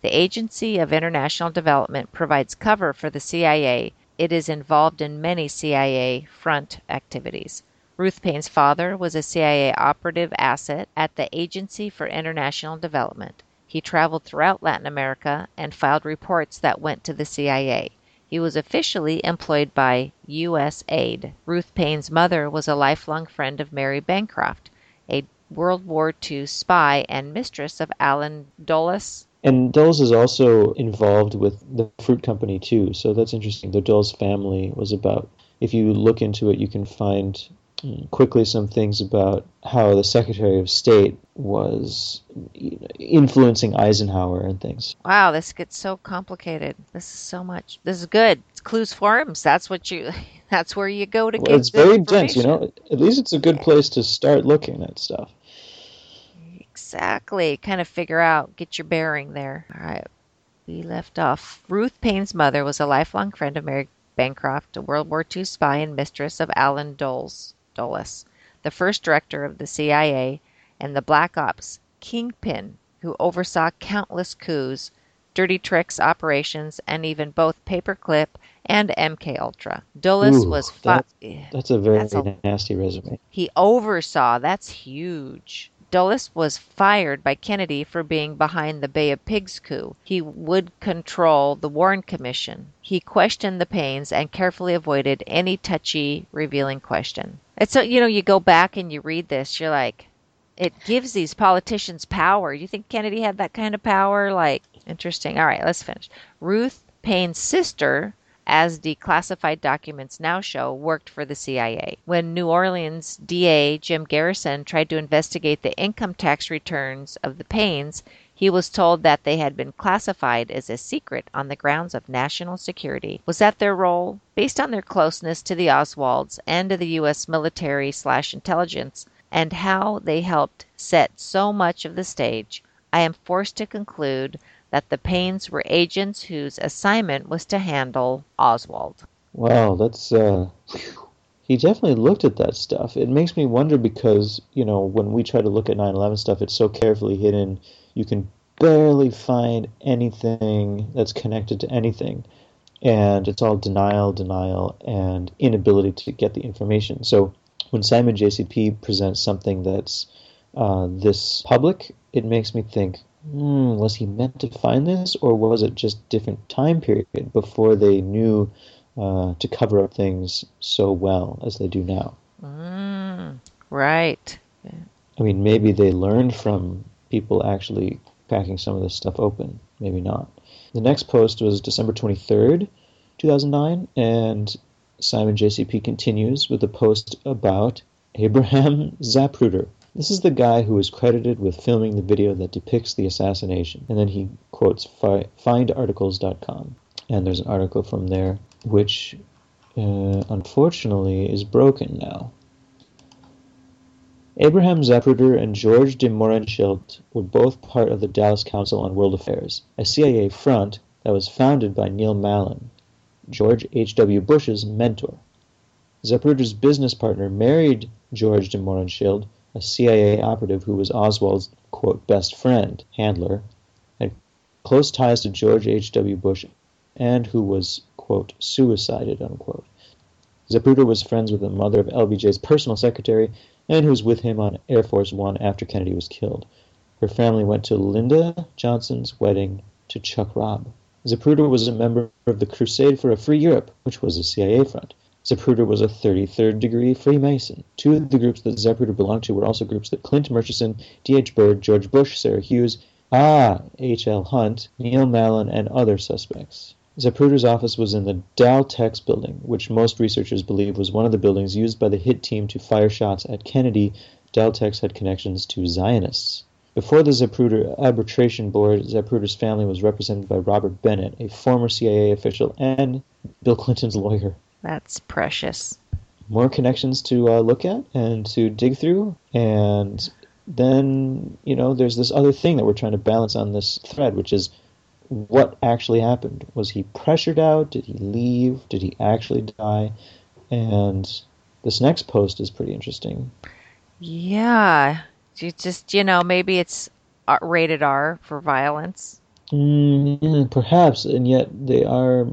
The Agency of International Development provides cover for the C I A. It is involved in many C I A front activities. Ruth Paine's father was a C I A operative asset at the Agency for International Development. He traveled throughout Latin America and filed reports that went to the C I A. He was officially employed by U S A I D. Ruth Paine's mother was a lifelong friend of Mary Bancroft, a World War Two spy and mistress of Allen Dulles. And Dulles is also involved with the fruit company, too, so that's interesting. The Dulles family was about, if you look into it, you can find quickly some things about how the Secretary of State was influencing Eisenhower and things. Wow, this gets so complicated. This is so much. This is good. It's Clues Forums. That's what you. That's where you go to well, get. It's very dense, you know. At least it's a good place to start looking at stuff. Exactly. Kind of figure out, get your bearing there. All right, we left off. Ruth Paine's mother was a lifelong friend of Mary Bancroft, a World War Two spy and mistress of Allen Dulles. Dulles, the first director of the C I A and the Black Ops kingpin who oversaw countless coups, dirty tricks operations, and even both Paperclip and M K Ultra. Dulles Ooh, was... Fu- that, that's a very that's a, nasty resume. He oversaw. That's huge. Dulles was fired by Kennedy for being behind the Bay of Pigs coup. He would control the Warren Commission. He questioned the Paines and carefully avoided any touchy, revealing question. And so, you know, you go back and you read this, you're like, it gives these politicians power. You think Kennedy had that kind of power? Like, interesting. All right, let's finish. Ruth Paine's sister, as declassified documents now show, worked for the C I A. When New Orleans D A Jim Garrison tried to investigate the income tax returns of the Paines, he was told that they had been classified as a secret on the grounds of national security. Was that their role? Based on their closeness to the Oswalds and to the U S military slash intelligence, and how they helped set so much of the stage, I am forced to conclude that the Paines were agents whose assignment was to handle Oswald. Wow, that's, uh, he definitely looked at that stuff. It makes me wonder because, you know, when we try to look at nine eleven stuff, it's so carefully hidden, you can barely find anything that's connected to anything. And it's all denial, denial, and inability to get the information. So when Simon J C P presents something that's uh, this public, it makes me think, Mm, was he meant to find this, or was it just different time period before they knew uh, to cover up things so well as they do now? Mm, right. Yeah. I mean, maybe they learned from people actually cracking some of this stuff open. Maybe not. The next post was December twenty-third, two thousand nine, and Simon J C P continues with a post about Abraham Zapruder. This is the guy who is credited with filming the video that depicts the assassination. And then he quotes find articles dot com. And there's an article from there, which uh, unfortunately is broken now. Abraham Zapruder and George de Mohrenschildt were both part of the Dallas Council on World Affairs, a C I A front that was founded by Neil Mallon, George H W Bush's mentor. Zapruder's business partner married George de Mohrenschildt, a C I A operative who was Oswald's, quote, best friend, handler, had close ties to George H W Bush, and who was, quote, suicided, unquote. Zapruder was friends with the mother of L B J's personal secretary, and who was with him on Air Force One after Kennedy was killed. Her family went to Lyndon Johnson's wedding to Chuck Robb. Zapruder was a member of the Crusade for a Free Europe, which was a C I A front. Zapruder was a thirty-third degree Freemason. Two of the groups that Zapruder belonged to were also groups that Clint Murchison, D H. Byrd, George Bush, Sarah Hughes, ah, H L. Hunt, Neil Mallon, and other suspects. Zapruder's office was in the Daltex building, which most researchers believe was one of the buildings used by the hit team to fire shots at Kennedy. Daltex had connections to Zionists. Before the Zapruder arbitration board, Zapruder's family was represented by Robert Bennett, a former C I A official and Bill Clinton's lawyer. That's precious. more connections to uh, look at and to dig through. And then, you know, there's this other thing that we're trying to balance on this thread, which is what actually happened. Was he pressured out? Did he leave? Did he actually die? And this next post is pretty interesting. Yeah. You just, you know, maybe it's rated R for violence. Mm, perhaps, and yet they are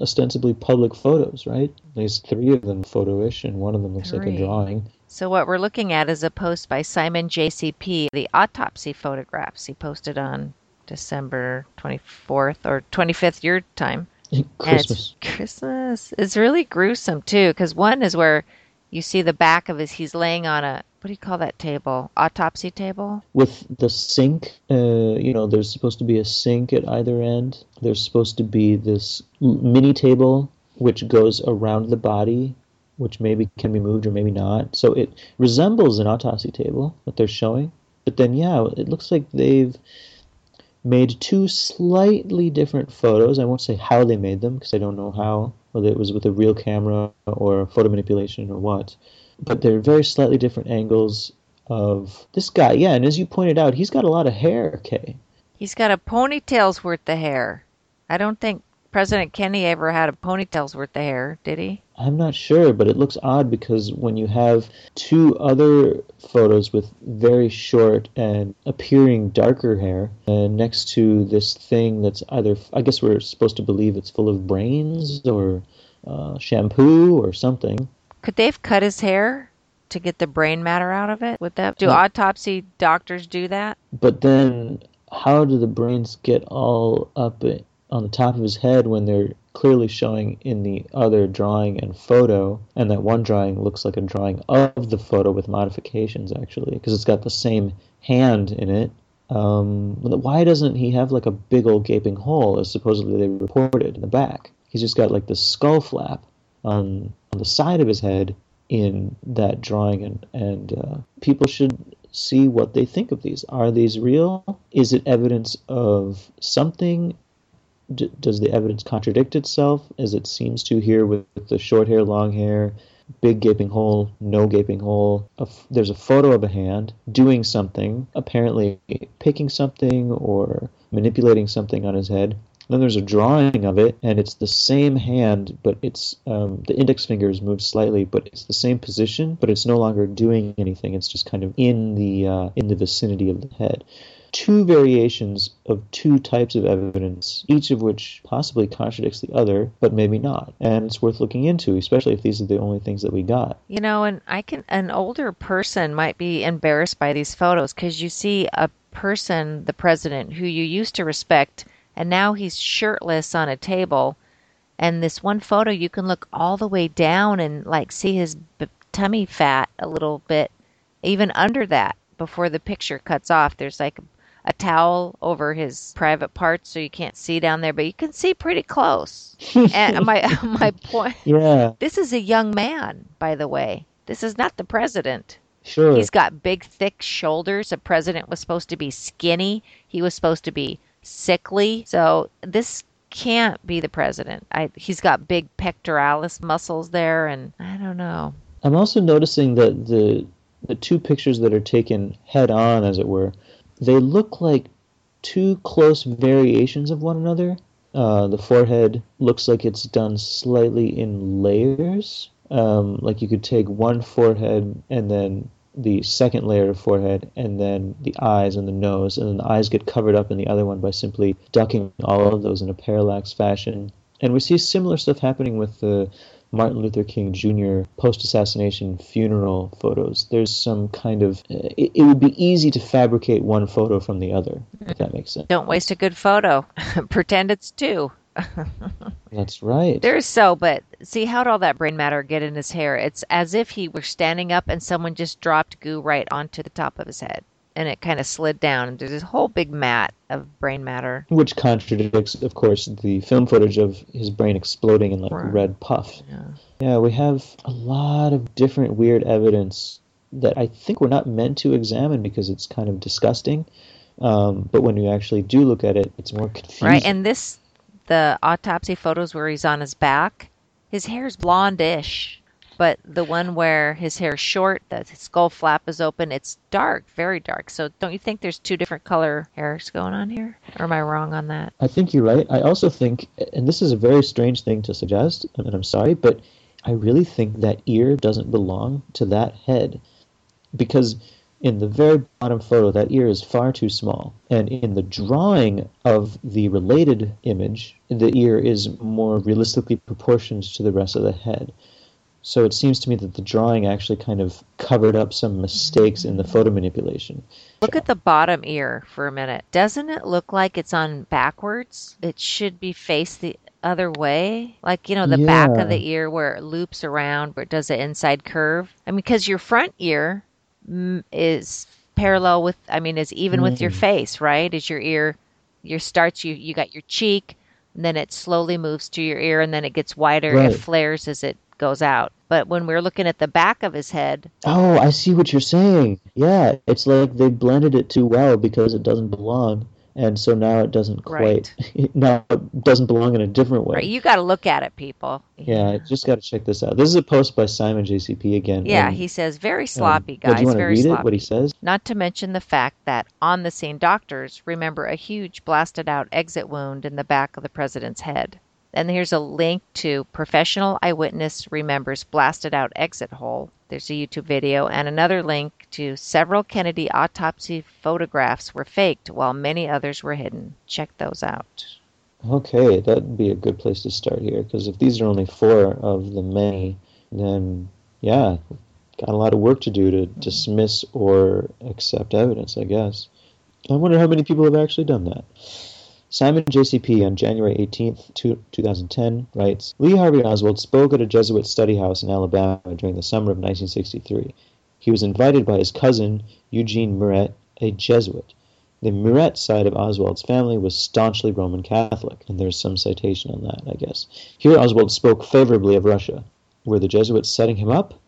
ostensibly public photos, right? There's three of them photo-ish, and one of them looks three. like a drawing. So what we're looking at is a post by Simon J C P, the autopsy photographs he posted on December twenty-fourth or twenty-fifth your time. Christmas. It's Christmas. It's really gruesome, too, because one is where you see the back of his, he's laying on a, what do you call that table? Autopsy table? With the sink, uh, you know, there's supposed to be a sink at either end. There's supposed to be this mini table which goes around the body, which maybe can be moved or maybe not. So it resembles an autopsy table, what they're showing. But then, yeah, it looks like they've made two slightly different photos. I won't say how they made them because I don't know how, whether it was with a real camera or photo manipulation or what. But they're very slightly different angles of this guy. Yeah, and as you pointed out, he's got a lot of hair, Kay. He's got a ponytail's worth of hair. I don't think President Kennedy ever had a ponytail's worth of hair, did he? I'm not sure, but it looks odd because when you have two other photos with very short and appearing darker hair, and next to this thing that's either, I guess we're supposed to believe it's full of brains or uh, shampoo or something. Could they have cut his hair to get the brain matter out of it? Would that do autopsy doctors do that? But then how do the brains get all up on the top of his head when they're clearly showing in the other drawing and photo, and that one drawing looks like a drawing of the photo with modifications, actually, because it's got the same hand in it. Um, why doesn't he have like a big old gaping hole, as supposedly they reported, in the back? He's just got like this skull flap on on the side of his head in that drawing, and, and uh, people should see what they think of these. Are these real? Is it evidence of something? D- does the evidence contradict itself, as it seems to here with, with the short hair, long hair, big gaping hole, no gaping hole? A f- there's a photo of a hand doing something, apparently picking something or manipulating something on his head. Then there's a drawing of it, and it's the same hand, but it's um, the index finger is moved slightly, but it's the same position, but it's no longer doing anything. It's just kind of in the uh, in the vicinity of the head. Two variations of two types of evidence, each of which possibly contradicts the other, but maybe not. And it's worth looking into, especially if these are the only things that we got. You know, and I can an older person might be embarrassed by these photos because you see a person, the president, who you used to respect. And now he's shirtless on a table. And this one photo, you can look all the way down and like see his b- tummy fat a little bit. Even under that, before the picture cuts off, there's like a towel over his private parts, so you can't see down there, but you can see pretty close. And my my point. Yeah. This is a young man, by the way. This is not the president. Sure. He's got big, thick shoulders. The president was supposed to be skinny. He was supposed to be sickly, so this can't be the president. I, he's got big pectoralis muscles there, and I don't know. I'm also noticing that the the two pictures that are taken head on, as it were, they look like two close variations of one another. Uh, the forehead looks like it's done slightly in layers. Um, like you could take one forehead and then the second layer of forehead, and then the eyes and the nose, and then the eyes get covered up in the other one by simply ducking all of those in a parallax fashion. And we see similar stuff happening with the Martin Luther King Junior post-assassination funeral photos. There's some kind of... It, it would be easy to fabricate one photo from the other, if that makes sense. Don't waste a good photo. Pretend it's two. That's right. There's so, but see, how'd all that brain matter get in his hair? It's as if he were standing up and someone just dropped goo right onto the top of his head. And it kind of slid down. And there's this whole big mat of brain matter. Which contradicts, of course, the film footage of his brain exploding in like a red puff. Yeah. yeah, we have a lot of different weird evidence that I think we're not meant to examine because it's kind of disgusting. Um, but when you actually do look at it, it's more confusing. Right, and this... The autopsy photos where he's on his back, his hair's blondish. But the one where his hair's short, the skull flap is open, it's dark, very dark. So don't you think there's two different color hairs going on here? Or am I wrong on that? I think you're right. I also think, and this is a very strange thing to suggest, and I'm sorry, but I really think that ear doesn't belong to that head. Because in the very bottom photo, that ear is far too small. And in the drawing of the related image, the ear is more realistically proportioned to the rest of the head. So it seems to me that the drawing actually kind of covered up some mistakes in the photo manipulation. Look at the bottom ear for a minute. Doesn't it look like it's on backwards? It should be faced the other way. Like, you know, the yeah. back of the ear where it loops around, where it does the inside curve. I mean, because your front ear is parallel with, I mean, is even mm. with your face, right? Is your ear, your starts, you, you got your cheek, and then it slowly moves to your ear, and then it gets wider. Right. It flares as it goes out. But when we're looking at the back of his head... Oh, I see what you're saying. Yeah, it's like they blended it too well because it doesn't belong. And so now it doesn't quite... Right. Now it doesn't belong in a different way. Right, you got to look at it, people. Yeah, yeah. Just got to check this out. This is a post by Simon J C P again. Yeah, and he says, very sloppy, um, guys, do you want to read sloppy. It, what he says? Not to mention the fact that on-the-scene doctors remember a huge blasted-out exit wound in the back of the president's head. And here's a link to Professional Eyewitness Remembers Blasted Out Exit Hole. There's a YouTube video and another link to several Kennedy autopsy photographs were faked while many others were hidden. Check those out. Okay, that'd be a good place to start here, because if these are only four of the many, then, yeah, got a lot of work to do to dismiss or accept evidence, I guess. I wonder how many people have actually done that. Simon J C P on January eighteenth, two thousand ten, writes, Lee Harvey Oswald spoke at a Jesuit study house in Alabama during the summer of nineteen sixty-three. He was invited by his cousin, Eugene Muret, a Jesuit. The Muret side of Oswald's family was staunchly Roman Catholic, and there's some citation on that, I guess. Here Oswald spoke favorably of Russia. Were the Jesuits setting him up?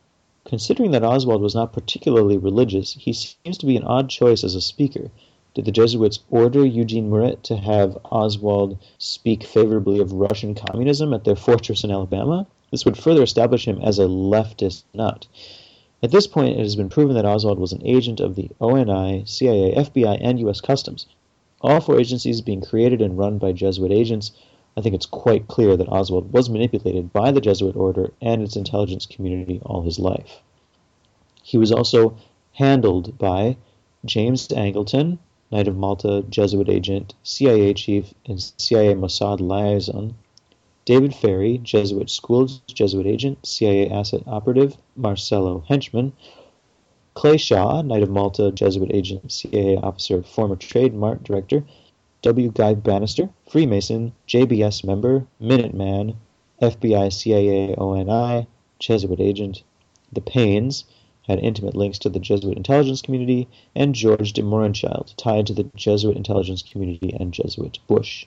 Considering that Oswald was not particularly religious, he seems to be an odd choice as a speaker. Did the Jesuits order Eugene Muret to have Oswald speak favorably of Russian communism at their fortress in Alabama? This would further establish him as a leftist nut. At this point, it has been proven that Oswald was an agent of the O N I, C I A, F B I, and U S Customs, all four agencies being created and run by Jesuit agents. I think it's quite clear that Oswald was manipulated by the Jesuit order and its intelligence community all his life. He was also handled by James Angleton, Knight of Malta, Jesuit agent, C I A chief, and C I A Mossad liaison; David Ferrie, Jesuit school, Jesuit agent, C I A asset operative, Marcello henchman; Clay Shaw, Knight of Malta, Jesuit agent, C I A officer, former trademark director; W. Guy Bannister, Freemason, J B S member, Minuteman, F B I, C I A, O N I, Jesuit agent; the Paines, had intimate links to the Jesuit intelligence community; and George de Mohrenschildt, tied to the Jesuit intelligence community and Jesuit Bush.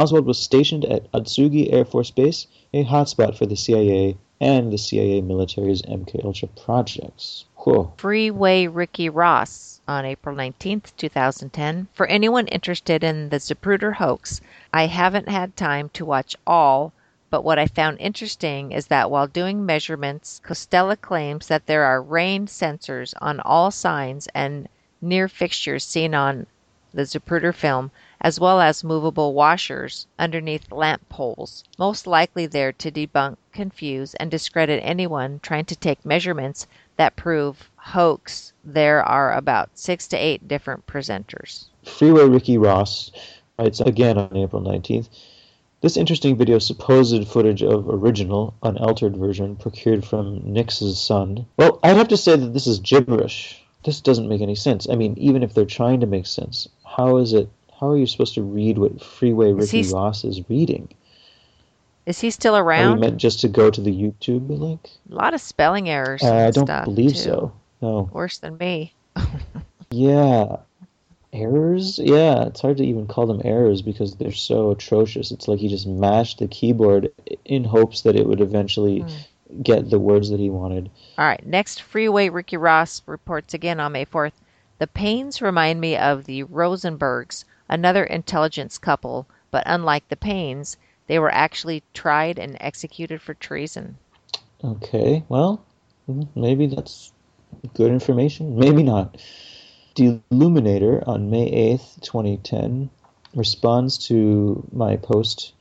Oswald was stationed at Atsugi Air Force Base, a hotspot for the C I A and the C I A military's M K Ultra projects. Whoa. Freeway Ricky Ross on April nineteenth, two thousand ten. For anyone interested in the Zapruder hoax, I haven't had time to watch all. But what I found interesting is that while doing measurements, Costella claims that there are rain sensors on all signs and near fixtures seen on the Zapruder film, as well as movable washers underneath lamp poles, most likely there to debunk, confuse, and discredit anyone trying to take measurements that prove hoax. There are about six to eight different presenters. Freeway Ricky Ross writes again on April nineteenth. This interesting video supposed footage of original, unaltered version procured from Nix's son. Well, I'd have to say that this is gibberish. This doesn't make any sense. I mean, even if they're trying to make sense, how is it? How are you supposed to read what Freeway Ricky Ross is reading? Is he still around? Are we meant just to go to the YouTube link? A lot of spelling errors. Uh, I don't believe so. No. Worse than me. Yeah. Errors? Yeah, it's hard to even call them errors because they're so atrocious. It's like he just mashed the keyboard in hopes that it would eventually mm. get the words that he wanted. All right, next, Freeway Ricky Ross reports again on May fourth. The Paines remind me of the Rosenbergs, another intelligence couple, but unlike the Paines, they were actually tried and executed for treason. Okay, well, maybe that's good information, maybe not. The Illuminator on May eighth, twenty ten responds to my post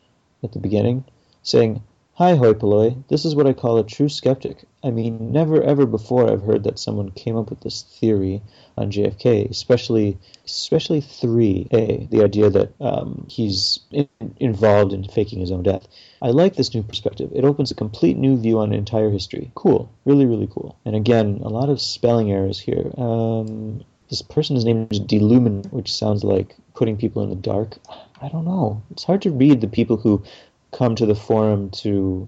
at the beginning saying, "Hi, hoi polloi. This is what I call a true skeptic. I mean, never ever before I've heard that someone came up with this theory on J F K, especially especially three A, the idea that um, he's in, involved in faking his own death. I like this new perspective. It opens a complete new view on entire history. Cool. Really, really cool." And again, a lot of spelling errors here. Um, this person's name is Delumin, which sounds like putting people in the dark. I don't know. It's hard to read the people who come to the forum to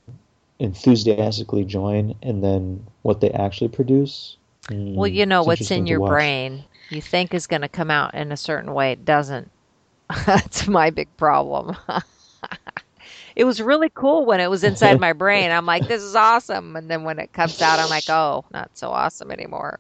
enthusiastically join and then what they actually produce. Mm, well, you know, what's in your watch. brain you think is going to come out in a certain way. It doesn't. That's my big problem. It was really cool when it was inside my brain. I'm like, this is awesome. And then when it comes out, I'm like, oh, not so awesome anymore.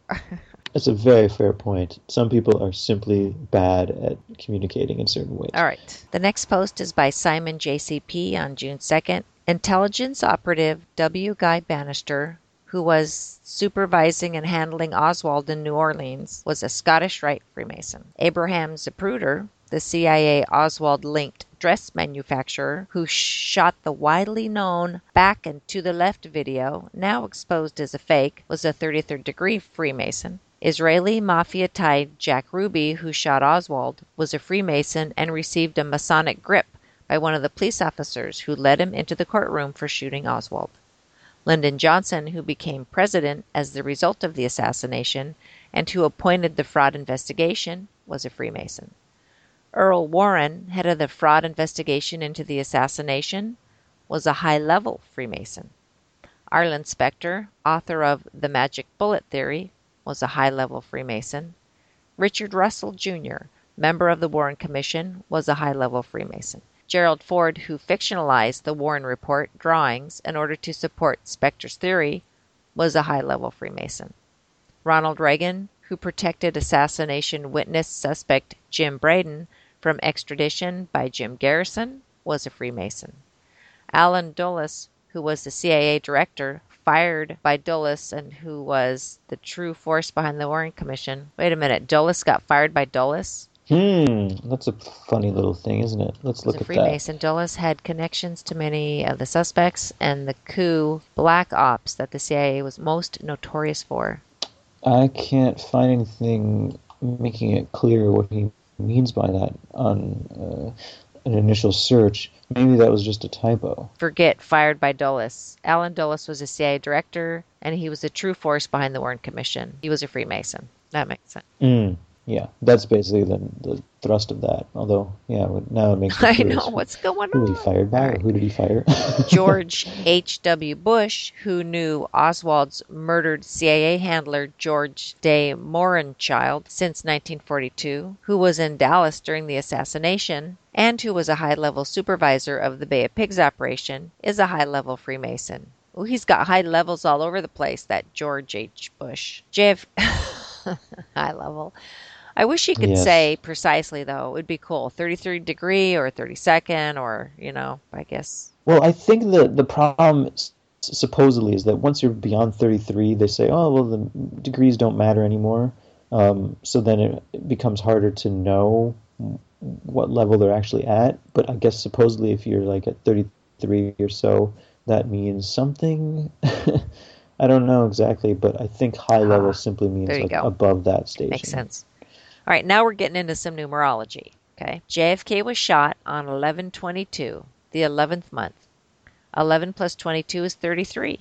That's a very fair point. Some people are simply bad at communicating in certain ways. All right. The next post is by Simon J C P on June second. Intelligence operative W. Guy Bannister, who was supervising and handling Oswald in New Orleans, was a Scottish Rite Freemason. Abraham Zapruder, the C I A Oswald-linked dress manufacturer who shot the widely known Back and To the Left video, now exposed as a fake, was a thirty-third degree Freemason. Israeli mafia-tied Jack Ruby, who shot Oswald, was a Freemason and received a Masonic grip by one of the police officers who led him into the courtroom for shooting Oswald. Lyndon Johnson, who became president as the result of the assassination and who appointed the fraud investigation, was a Freemason. Earl Warren, head of the fraud investigation into the assassination, was a high-level Freemason. Arlen Specter, author of The Magic Bullet Theory, was a high-level Freemason. Richard Russell, Junior, member of the Warren Commission, was a high-level Freemason. Gerald Ford, who fictionalized the Warren Report drawings in order to support Specter's theory, was a high-level Freemason. Ronald Reagan, who protected assassination witness suspect Jim Braden from extradition by Jim Garrison, was a Freemason. Allen Dulles, who was the C I A director, fired by Dulles and who was the true force behind the Warren Commission. Wait a minute, Dulles got fired by Dulles? Hmm, that's a funny little thing, isn't it? Let's look at that. As a Freemason, Dulles had connections to many of the suspects and the coup black ops that the C I A was most notorious for. I can't find anything making it clear what he means by that on uh, an initial search. Maybe that was just a typo. Forget fired by Dulles. Allen Dulles was a C I A director, and he was the true force behind the Warren Commission. He was a Freemason. That makes sense. Mm, yeah, that's basically the, the thrust of that. Although, yeah, now it makes me I curious. know what's going on. Who did he fire back? Right. Who did he fire? George H W Bush, who knew Oswald's murdered C I A handler George de Mohrenschildt since nineteen forty-two, who was in Dallas during the assassination, and who was a high-level supervisor of the Bay of Pigs operation, is a high-level Freemason. Oh, he's got high levels all over the place, that George H. Bush. J F... high level. I wish he could yes. say precisely, though. It would be cool. thirty-third degree or thirty-second or, you know, I guess. Well, I think that the problem is, supposedly is that once you're beyond thirty-three, they say, oh, well, the degrees don't matter anymore. Um, so then it becomes harder to know what level they're actually at, but I guess supposedly if you're like at thirty-three or so, that means something. I don't know exactly, but I think high ah, level simply means like go. above that station. Makes sense. All right, now we're getting into some numerology. Okay, J F K was shot on eleven twenty-two, the eleventh month. eleven plus twenty-two is thirty-three,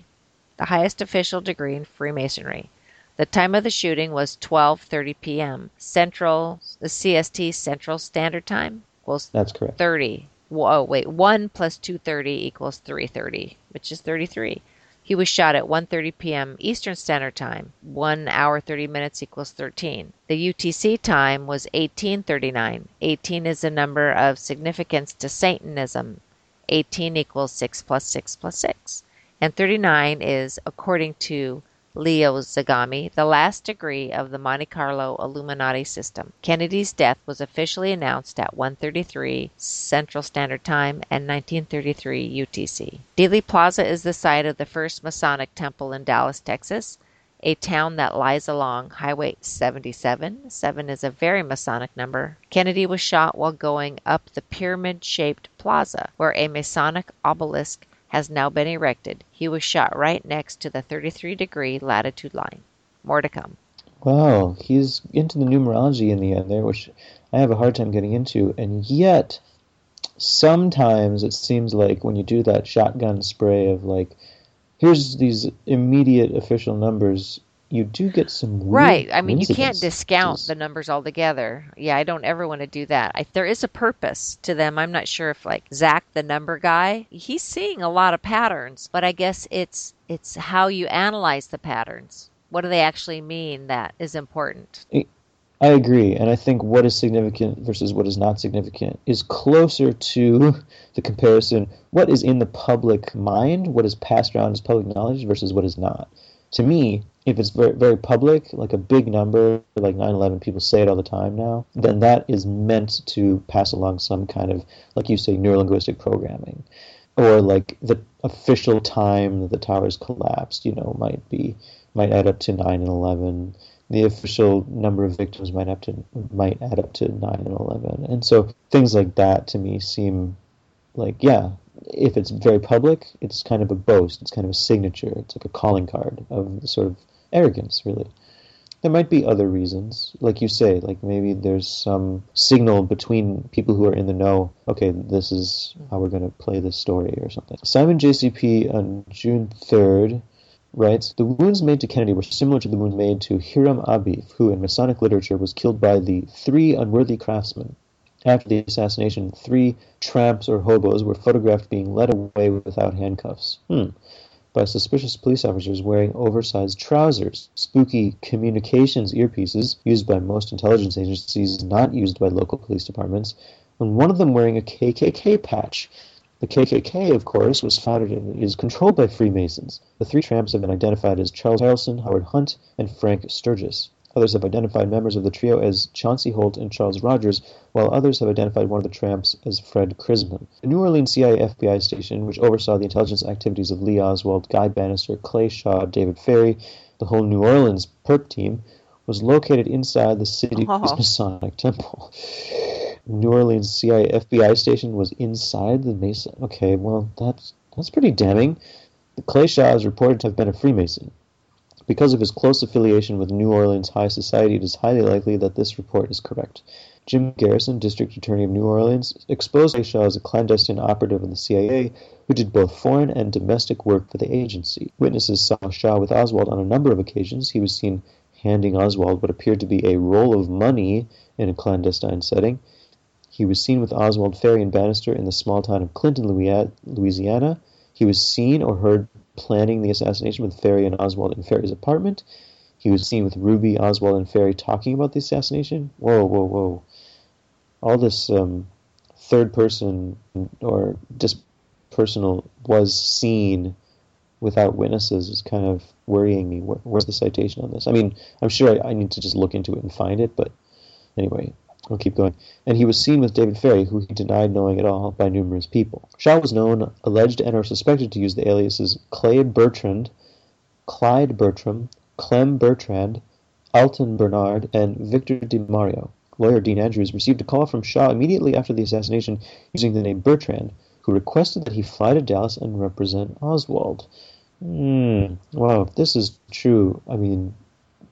the highest official degree in Freemasonry. The time of the shooting was twelve thirty p.m. Central, the C S T Central Standard Time equals That's correct. thirty. Oh, wait, one plus two thirty equals three thirty, which is thirty-three. He was shot at one thirty p.m. Eastern Standard Time. one hour thirty minutes equals thirteen. The U T C time was eighteen thirty-nine. eighteen is the number of significance to Satanism. eighteen equals six plus six plus six. And thirty-nine is, according to Leo Zagami, the last degree of the Monte Carlo Illuminati system. Kennedy's death was officially announced at one thirty-three Central Standard Time and nineteen thirty-three U T C. Dealey Plaza is the site of the first Masonic temple in Dallas, Texas, a town that lies along Highway seventy-seven. Seven is a very Masonic number. Kennedy was shot while going up the pyramid-shaped plaza, where a Masonic obelisk has now been erected. He was shot right next to the thirty-three degree latitude line. More to come. Wow, he's into the numerology in the end there, which I have a hard time getting into. And yet, sometimes it seems like when you do that shotgun spray of like, here's these immediate official numbers, you do get some weird right. I mean, you can't discount the numbers altogether. Yeah, I don't ever want to do that. I, there is a purpose to them. I'm not sure if, like, Zach, the number guy, he's seeing a lot of patterns, but I guess it's it's how you analyze the patterns. What do they actually mean that is important? I agree, and I think what is significant versus what is not significant is closer to the comparison, what is in the public mind, what is passed around as public knowledge versus what is not. To me, if it's very, very public, like a big number, like nine eleven, people say it all the time now, then that is meant to pass along some kind of, like you say, neurolinguistic programming. Or like the official time that the towers collapsed, you know, might be might add up to nine eleven. The official number of victims might have to might add up to nine eleven. And so things like that to me seem like, yeah, if it's very public, it's kind of a boast. It's kind of a signature. It's like a calling card of sort of arrogance, really. There might be other reasons. Like you say, like maybe there's some signal between people who are in the know, okay, this is how we're going to play this story or something. Simon J C P on June third writes, the wounds made to Kennedy were similar to the wound made to Hiram Abif, who in Masonic literature was killed by the three unworthy craftsmen. After the assassination, three tramps or hobos were photographed being led away without handcuffs hmm. by suspicious police officers wearing oversized trousers, spooky communications earpieces used by most intelligence agencies, not used by local police departments, and one of them wearing a K K K patch. The K K K, of course, was founded and is controlled by Freemasons. The three tramps have been identified as Charles Harrelson, Howard Hunt, and Frank Sturgis. Others have identified members of the trio as Chauncey Holt and Charles Rogers, while others have identified one of the tramps as Fred Crisman. The New Orleans C I A F B I station, which oversaw the intelligence activities of Lee Oswald, Guy Bannister, Clay Shaw, David Ferrie, the whole New Orleans perp team, was located inside the city's oh. Masonic temple. New Orleans C I A F B I station was inside the Mason. Okay, well, that's, that's pretty damning. The Clay Shaw is reported to have been a Freemason. Because of his close affiliation with New Orleans high society, it is highly likely that this report is correct. Jim Garrison, district attorney of New Orleans, exposed Clay Shaw as a clandestine operative of the C I A who did both foreign and domestic work for the agency. Witnesses saw Shaw with Oswald on a number of occasions. He was seen handing Oswald what appeared to be a roll of money in a clandestine setting. He was seen with Oswald, Ferry, and Bannister in the small town of Clinton, Louisiana. He was seen or heard planning the assassination with Ferrie and Oswald in Ferrie's apartment. He was seen with Ruby, Oswald, and Ferrie talking about the assassination. Whoa, whoa, whoa. All this um, third person or dispersonal was seen without witnesses is kind of worrying me. Where, where's the citation on this? I mean, I'm sure I, I need to just look into it and find it, but anyway, I'll keep going. And he was seen with David Ferrie, who he denied knowing at all, by numerous people. Shaw was known, alleged, and or suspected to use the aliases Clay Bertrand, Clyde Bertram, Clem Bertrand, Alton Bernard, and Victor DiMario. Lawyer Dean Andrews received a call from Shaw immediately after the assassination using the name Bertrand, who requested that he fly to Dallas and represent Oswald. Hmm. Wow, if this is true, I mean,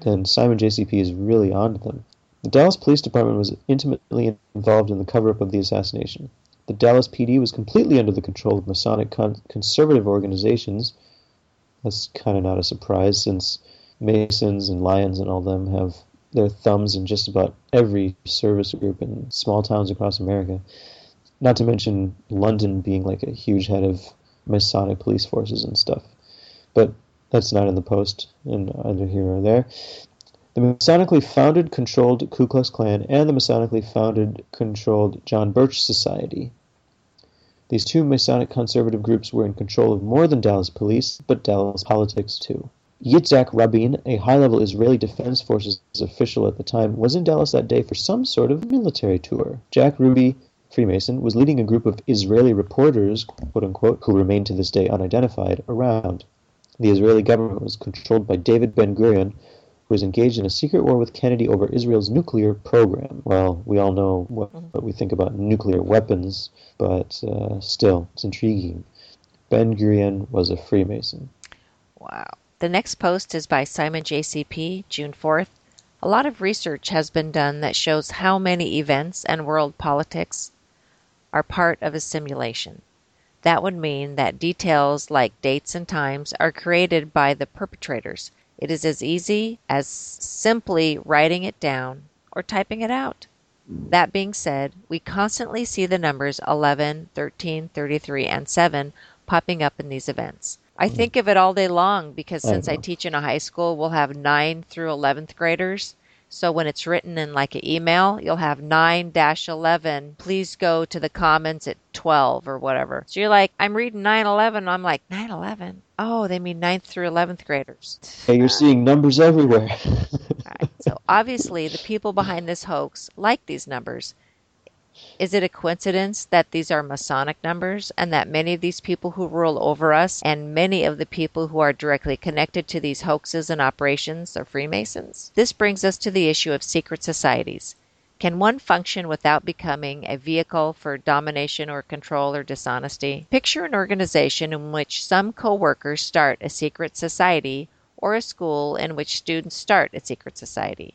then Simon J C P is really onto them. The Dallas Police Department was intimately involved in the cover-up of the assassination. The Dallas P D was completely under the control of Masonic con- conservative organizations. That's kind of not a surprise, since Masons and Lions and all them have their thumbs in just about every service group in small towns across America. Not to mention London being like a huge head of Masonic police forces and stuff. But that's not in the Post, and either here or there. The Masonically founded, controlled Ku Klux Klan and the Masonically founded, controlled John Birch Society. These two Masonic conservative groups were in control of more than Dallas police, but Dallas politics too. Yitzhak Rabin, a high-level Israeli Defense Forces official at the time, was in Dallas that day for some sort of military tour. Jack Ruby, Freemason, was leading a group of Israeli reporters, quote-unquote, who remain to this day unidentified, around. The Israeli government was controlled by David Ben-Gurion, who was engaged in a secret war with Kennedy over Israel's nuclear program. Well, we all know what, what we think about nuclear weapons, but uh, still, it's intriguing. Ben-Gurion was a Freemason. Wow. The next post is by Simon J C P, June fourth. A lot of research has been done that shows how many events and world politics are part of a simulation. That would mean that details like dates and times are created by the perpetrators. It is as easy as simply writing it down or typing it out. That being said, we constantly see the numbers eleven, thirteen, thirty-three, and seven popping up in these events. I think of it all day long because since I, I teach in a high school, we'll have nine through eleventh graders. So when it's written in like an email, you'll have nine dash eleven. Please go to the comments at twelve or whatever. So you're like, I'm reading nine eleven. I'm like, nine eleven? Oh, they mean ninth through eleventh graders. Hey, you're uh, seeing numbers everywhere. Right, so obviously the people behind this hoax like these numbers. Is it a coincidence that these are Masonic numbers and that many of these people who rule over us and many of the people who are directly connected to these hoaxes and operations are Freemasons? This brings us to the issue of secret societies. Can one function without becoming a vehicle for domination or control or dishonesty? Picture an organization in which some co-workers start a secret society or a school in which students start a secret society.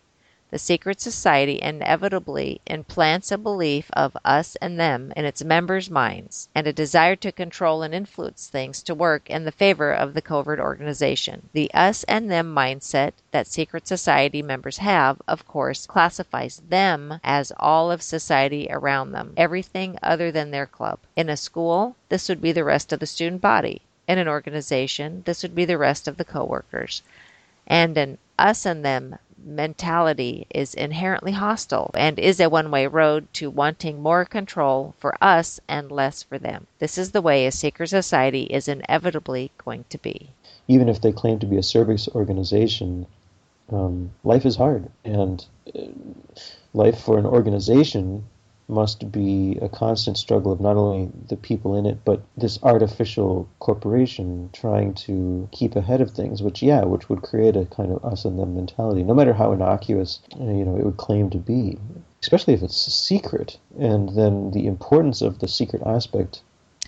The secret society inevitably implants a belief of us and them in its members' minds, and a desire to control and influence things to work in the favor of the covert organization. The us and them mindset that secret society members have, of course, classifies them as all of society around them, everything other than their club. In a school, this would be the rest of the student body. In an organization, this would be the rest of the coworkers. And an us and them mentality is inherently hostile and is a one-way road to wanting more control for us and less for them. This is the way a secret society is inevitably going to be. Even if they claim to be a service organization, um, life is hard, and life for an organization must be a constant struggle of not only the people in it, but this artificial corporation trying to keep ahead of things, which, yeah, which would create a kind of us and them mentality, no matter how innocuous, you know, it would claim to be, especially if it's secret. And then the importance of the secret aspect.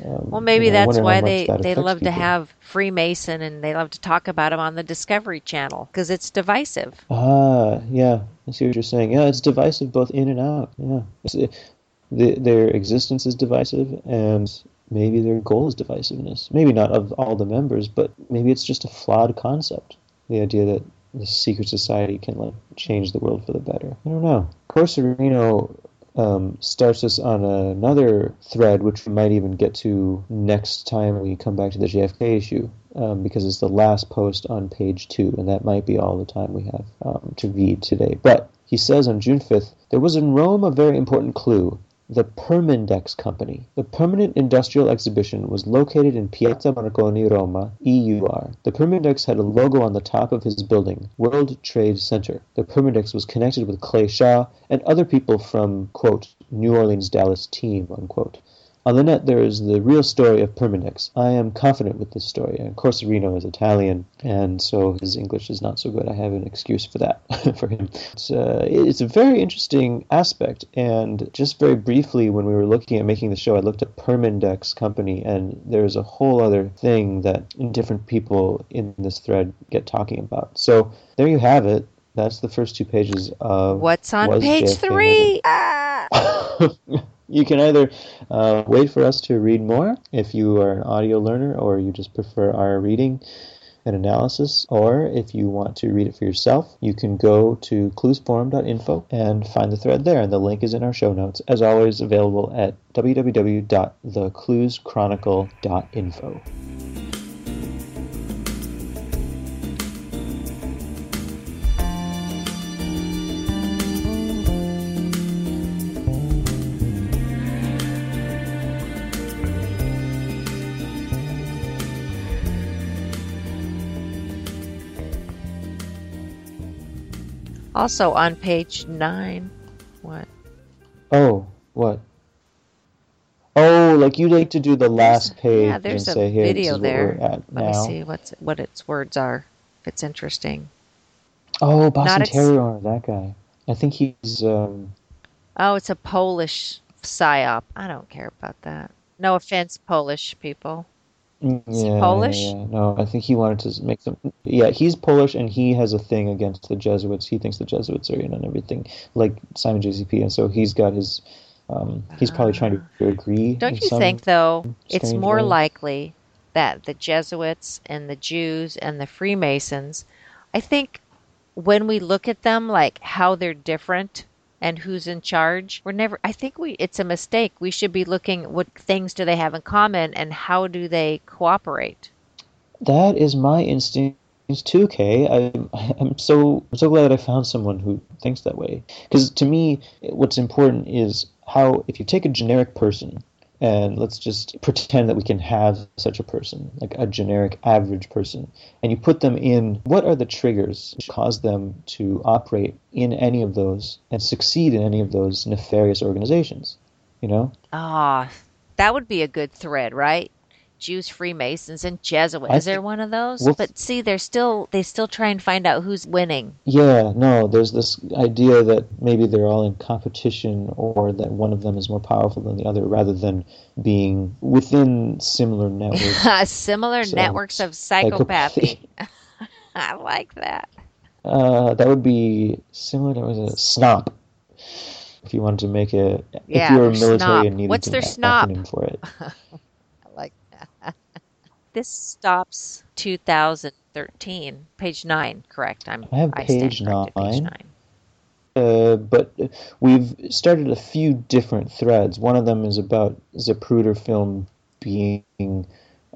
Um, well, maybe you know, that's why they, that they love people. To have Freemason, and they love to talk about him on the Discovery Channel, because it's divisive. Ah, yeah. I see what you're saying. Yeah, it's divisive both in and out. Yeah, it, the, their existence is divisive, and maybe their goal is divisiveness. Maybe not of all the members, but maybe it's just a flawed concept, the idea that the secret society can like change the world for the better. I don't know. Corserino Um, starts us on another thread, which we might even get to next time we come back to the J F K issue, um, because it's the last post on page two, and that might be all the time we have um, to read today. But he says on June fifth, there was in Rome a very important clue. The Permindex Company. The Permanent Industrial Exhibition was located in Piazza Marconi, Roma, E U R. The Permindex had a logo on the top of his building, World Trade Center. The Permindex was connected with Clay Shaw and other people from, quote, New Orleans Dallas team, unquote. On the net, there is the real story of Permindex. I am confident with this story. And Corserino is Italian, and so his English is not so good. I have an excuse for that for him. It's, uh, it's a very interesting aspect. And just very briefly, when we were looking at making the show, I looked at Permindex Company, and there's a whole other thing that different people in this thread get talking about. So there you have it. That's the first two pages of... What's on page J F K three? Ah! You can either uh, wait for us to read more if you are an audio learner or you just prefer our reading and analysis, or if you want to read it for yourself, you can go to clues forum dot info and find the thread there, and the link is in our show notes, as always, available at w w w dot the clues chronicle dot info. Also on page nine. What? Oh, what? Oh, like you like to do the last page. Yeah, there's and a say, hey, video there. Let now. me see what's what its words are, if it's interesting. Oh, Boston ex- Terrier, that guy. I think he's... Um... Oh, it's a Polish psyop. I don't care about that. No offense, Polish people. Yeah, Is he Polish? Yeah, yeah. No, I think he wanted to make them... Yeah, he's Polish, and he has a thing against the Jesuits. He thinks the Jesuits are in on everything, like Simon J C P, and so he's got his... Um, he's probably uh, trying to agree. Don't you think, though, it's more way. likely that the Jesuits and the Jews and the Freemasons, I think when we look at them, like how they're different and who's in charge, we're never, I think we, it's a mistake. We should be looking at what things do they have in common and how do they cooperate. That is my instinct. It's too, Kay. I'm, I'm so I'm so glad I found someone who thinks that way. Because to me, what's important is how, if you take a generic person, and let's just pretend that we can have such a person, like a generic average person, and you put them in, what are the triggers which cause them to operate in any of those and succeed in any of those nefarious organizations, you know? Ah, oh, that would be a good thread, right? Jews, Freemasons, and Jesuits. Is there one of those? Well, but see, they're still they still try and find out who's winning. Yeah, no, there's this idea that maybe they're all in competition or that one of them is more powerful than the other rather than being within similar networks. similar so, networks of psychopathy. psychopathy. I like that. Uh, that would be similar to a snop. If you wanted to make it, yeah, if you were military snop. and needed What's their snop? acronym for it. This stops two thousand thirteen, page nine, correct? I'm, I have page, I nine. page nine. Uh, but we've started a few different threads. One of them is about Zapruder film being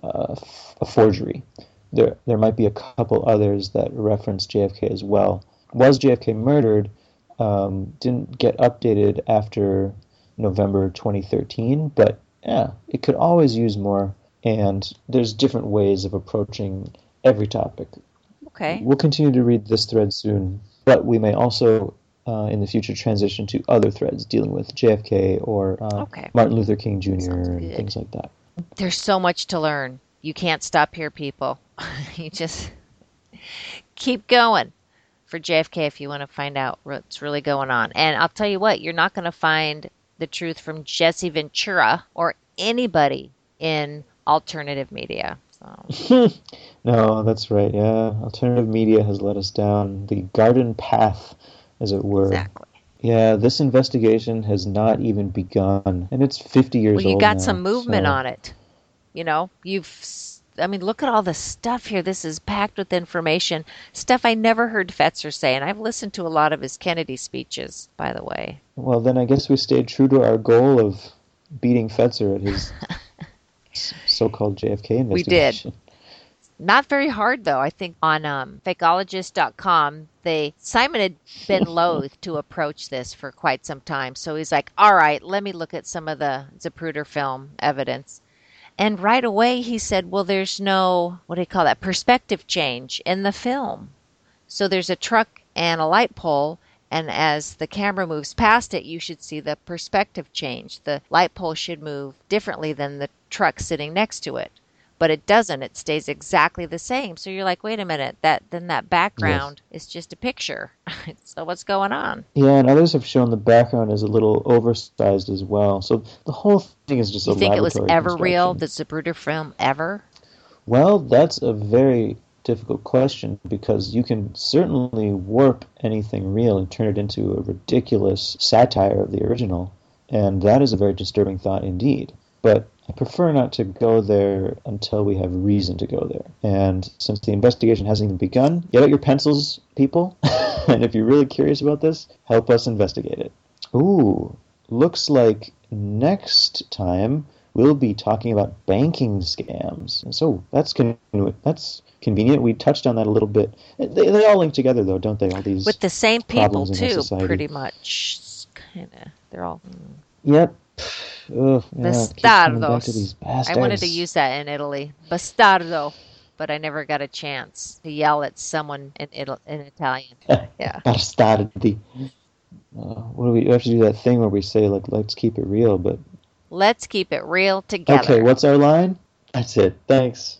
uh, a forgery. There, there might be a couple others that reference J F K as well. Was J F K murdered? Um, didn't get updated after November twenty thirteen, but yeah, it could always use more. And there's different ways of approaching every topic. Okay. We'll continue to read this thread soon, but we may also, uh, in the future, transition to other threads dealing with J F K or uh, okay. Martin Luther King Junior and things like that. There's so much to learn. You can't stop here, people. You just keep going for J F K if you want to find out what's really going on. And I'll tell you what, you're not going to find the truth from Jesse Ventura or anybody in alternative media. So. No, that's right. Yeah, alternative media has led us down the garden path, as it were. Exactly. Yeah, this investigation has not even begun, and it's fifty years old. Well, you old got now, some movement so. on it. You know, you've. I mean, look at all the stuff here. This is packed with information, stuff I never heard Fetzer say, and I've listened to a lot of his Kennedy speeches, by the way. Well, then I guess we stayed true to our goal of beating Fetzer at his. So-called J F K investigation. We did. Not very hard, though. I think on um, fakeologist dot com, they Simon had been loath to approach this for quite some time. So he's like, all right, let me look at some of the Zapruder film evidence. And right away he said, well, there's no, what do you call that, perspective change in the film. So there's a truck and a light pole. And as the camera moves past it, you should see the perspective change. The light pole should move differently than the truck sitting next to it. But it doesn't. It stays exactly the same. So you're like, wait a minute, that then that background yes. is just a picture. So what's going on? Yeah, and others have shown the background is a little oversized as well. So the whole thing is just you a laboratory construction. You think it was ever real, the Zapruder film, ever? Well, that's a very... difficult question, because you can certainly warp anything real and turn it into a ridiculous satire of the original, and that is a very disturbing thought indeed. But I prefer not to go there until we have reason to go there. And since the investigation hasn't even begun, get out your pencils, people, and if you're really curious about this, help us investigate it. Ooh, looks like next time we'll be talking about banking scams. And so that's con- that's convenient. We touched on that a little bit. They, they all link together, though, don't they? All these with the same people too, pretty much. Kind of, they're all. Mm. Yep. Ugh, yeah, bastardos. I wanted to use that in Italy. Bastardo. but I never got a chance to yell at someone in Ital- in Italian. Yeah. Bastardi. Uh, what do we, we have to do that thing where we say, like, let's keep it real, but... Let's keep it real together. Okay, what's our line? That's it. Thanks.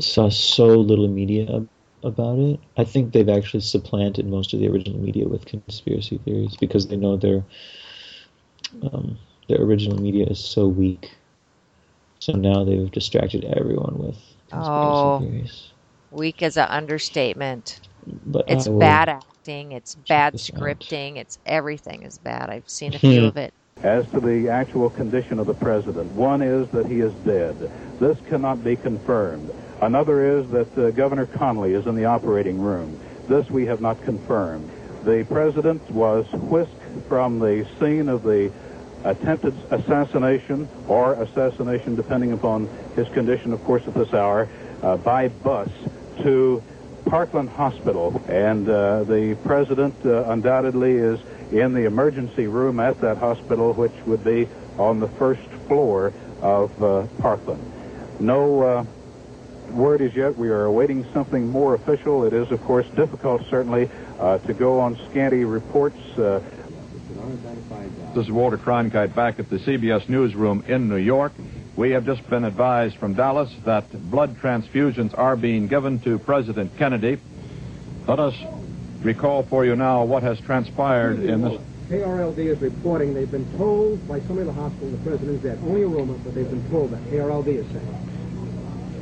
Saw so little media about it. I think they've actually supplanted most of the original media with conspiracy theories because they know their um, their original media is so weak. So now they've distracted everyone with conspiracy oh, theories. Weak is an understatement. But it's bad acting. It's bad scripting. Out. It's everything is bad. I've seen a few of it. As to the actual condition of the president, one is that he is dead. This cannot be confirmed. Another is that uh, Governor Connolly is in the operating room. This we have not confirmed. The president was whisked from the scene of the attempted assassination or assassination, depending upon his condition, of course, at this hour, uh, by bus to Parkland Hospital. And uh, the president uh, undoubtedly is in the emergency room at that hospital, which would be on the first floor of uh, Parkland. No... Uh, word is yet. We are awaiting something more official. It is, of course, difficult, certainly, uh, to go on scanty reports. Uh... This is Walter Cronkite back at the C B S Newsroom in New York. We have just been advised from Dallas that blood transfusions are being given to President Kennedy. Let us recall for you now what has transpired in this... K R L D is reporting they've been told by somebody in the hospital the president's dead. Only a rumor, but they've been told that. K R L D is saying...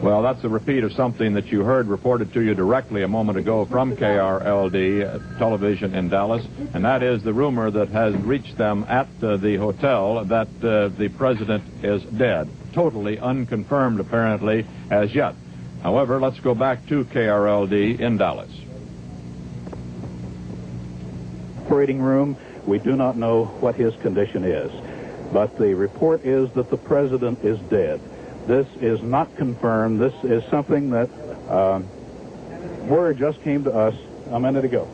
Well, that's a repeat of something that you heard reported to you directly a moment ago from K R L D television in Dallas, and that is the rumor that has reached them at uh, the hotel that uh, the president is dead. Totally unconfirmed, apparently, as yet. However, let's go back to K R L D in Dallas. Operating room, we do not know what his condition is, but the report is that the president is dead. This is not confirmed. This is something that uh, word just came to us a minute ago.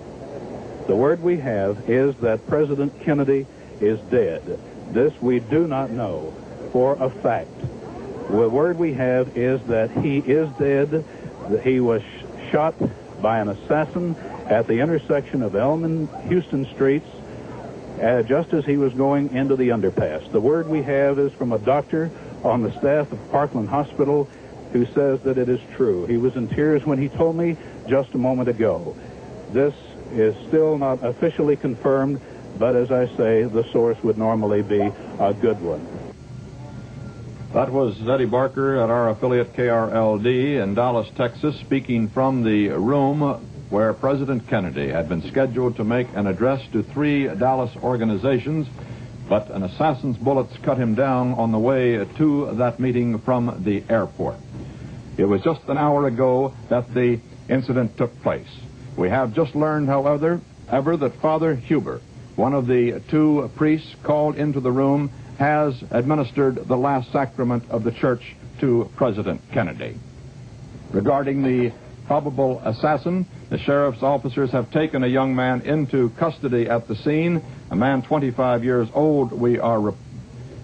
The word we have is that President Kennedy is dead. This we do not know for a fact. The word we have is that he is dead, that he was sh- shot by an assassin at the intersection of Elm and Houston Streets uh, just as he was going into the underpass. The word we have is from a doctor on the staff of Parkland Hospital, who says that it is true. He was in tears when he told me just a moment ago. This is still not officially confirmed, but as I say, the source would normally be a good one. That was Eddie Barker at our affiliate K R L D in Dallas, Texas, speaking from the room where President Kennedy had been scheduled to make an address to three Dallas organizations. But an assassin's bullets cut him down on the way to that meeting from the airport. It was just an hour ago that the incident took place. We have just learned, however, ever that Father Huber, one of the two priests called into the room, has administered the last sacrament of the church to President Kennedy. Regarding the probable assassin, the sheriff's officers have taken a young man into custody at the scene, a man twenty-five years old. We are re-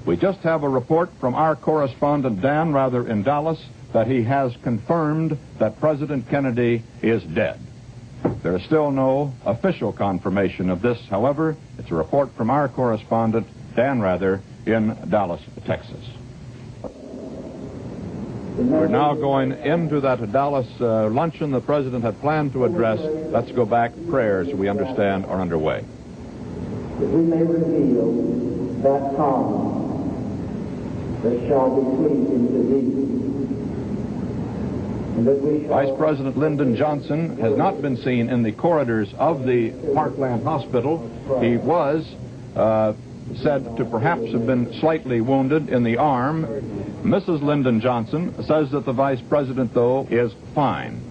we just have a report from our correspondent, Dan Rather, in Dallas, that he has confirmed that President Kennedy is dead. There is still no official confirmation of this, however. It's a report from our correspondent, Dan Rather, in Dallas, Texas. We're now going into that Dallas uh, luncheon the president had planned to address. Let's go back. Prayers, we understand, are underway. That we may reveal that calm that shall be pleasing to thee. Vice President Lyndon Johnson has not been seen in the corridors of the Parkland Hospital. He was uh, said to perhaps have been slightly wounded in the arm. Missus Lyndon Johnson says that the vice president, though, is fine.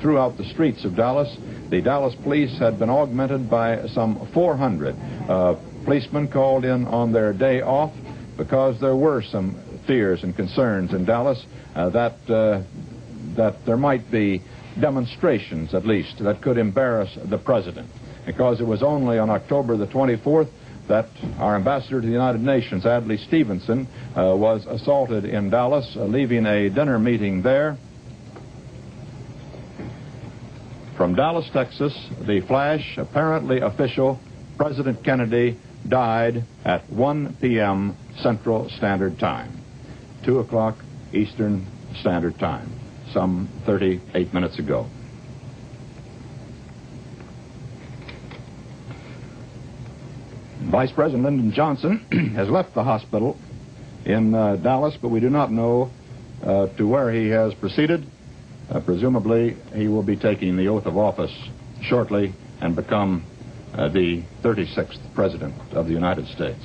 Throughout the streets of Dallas, the Dallas police had been augmented by some four hundred uh, policemen called in on their day off because there were some fears and concerns in Dallas uh, that uh, that there might be demonstrations, at least, that could embarrass the president, because it was only on October the twenty-fourth that our ambassador to the United Nations, Adlai Stevenson, uh, was assaulted in Dallas, uh, leaving a dinner meeting there. From Dallas, Texas, the flash, apparently official, President Kennedy died at one P M Central Standard Time, two o'clock Eastern Standard Time, some thirty-eight minutes ago. Vice President Lyndon Johnson has left the hospital in uh, Dallas, but we do not know uh, to where he has proceeded. Uh, presumably, he will be taking the oath of office shortly and become uh, the thirty-sixth President of the United States.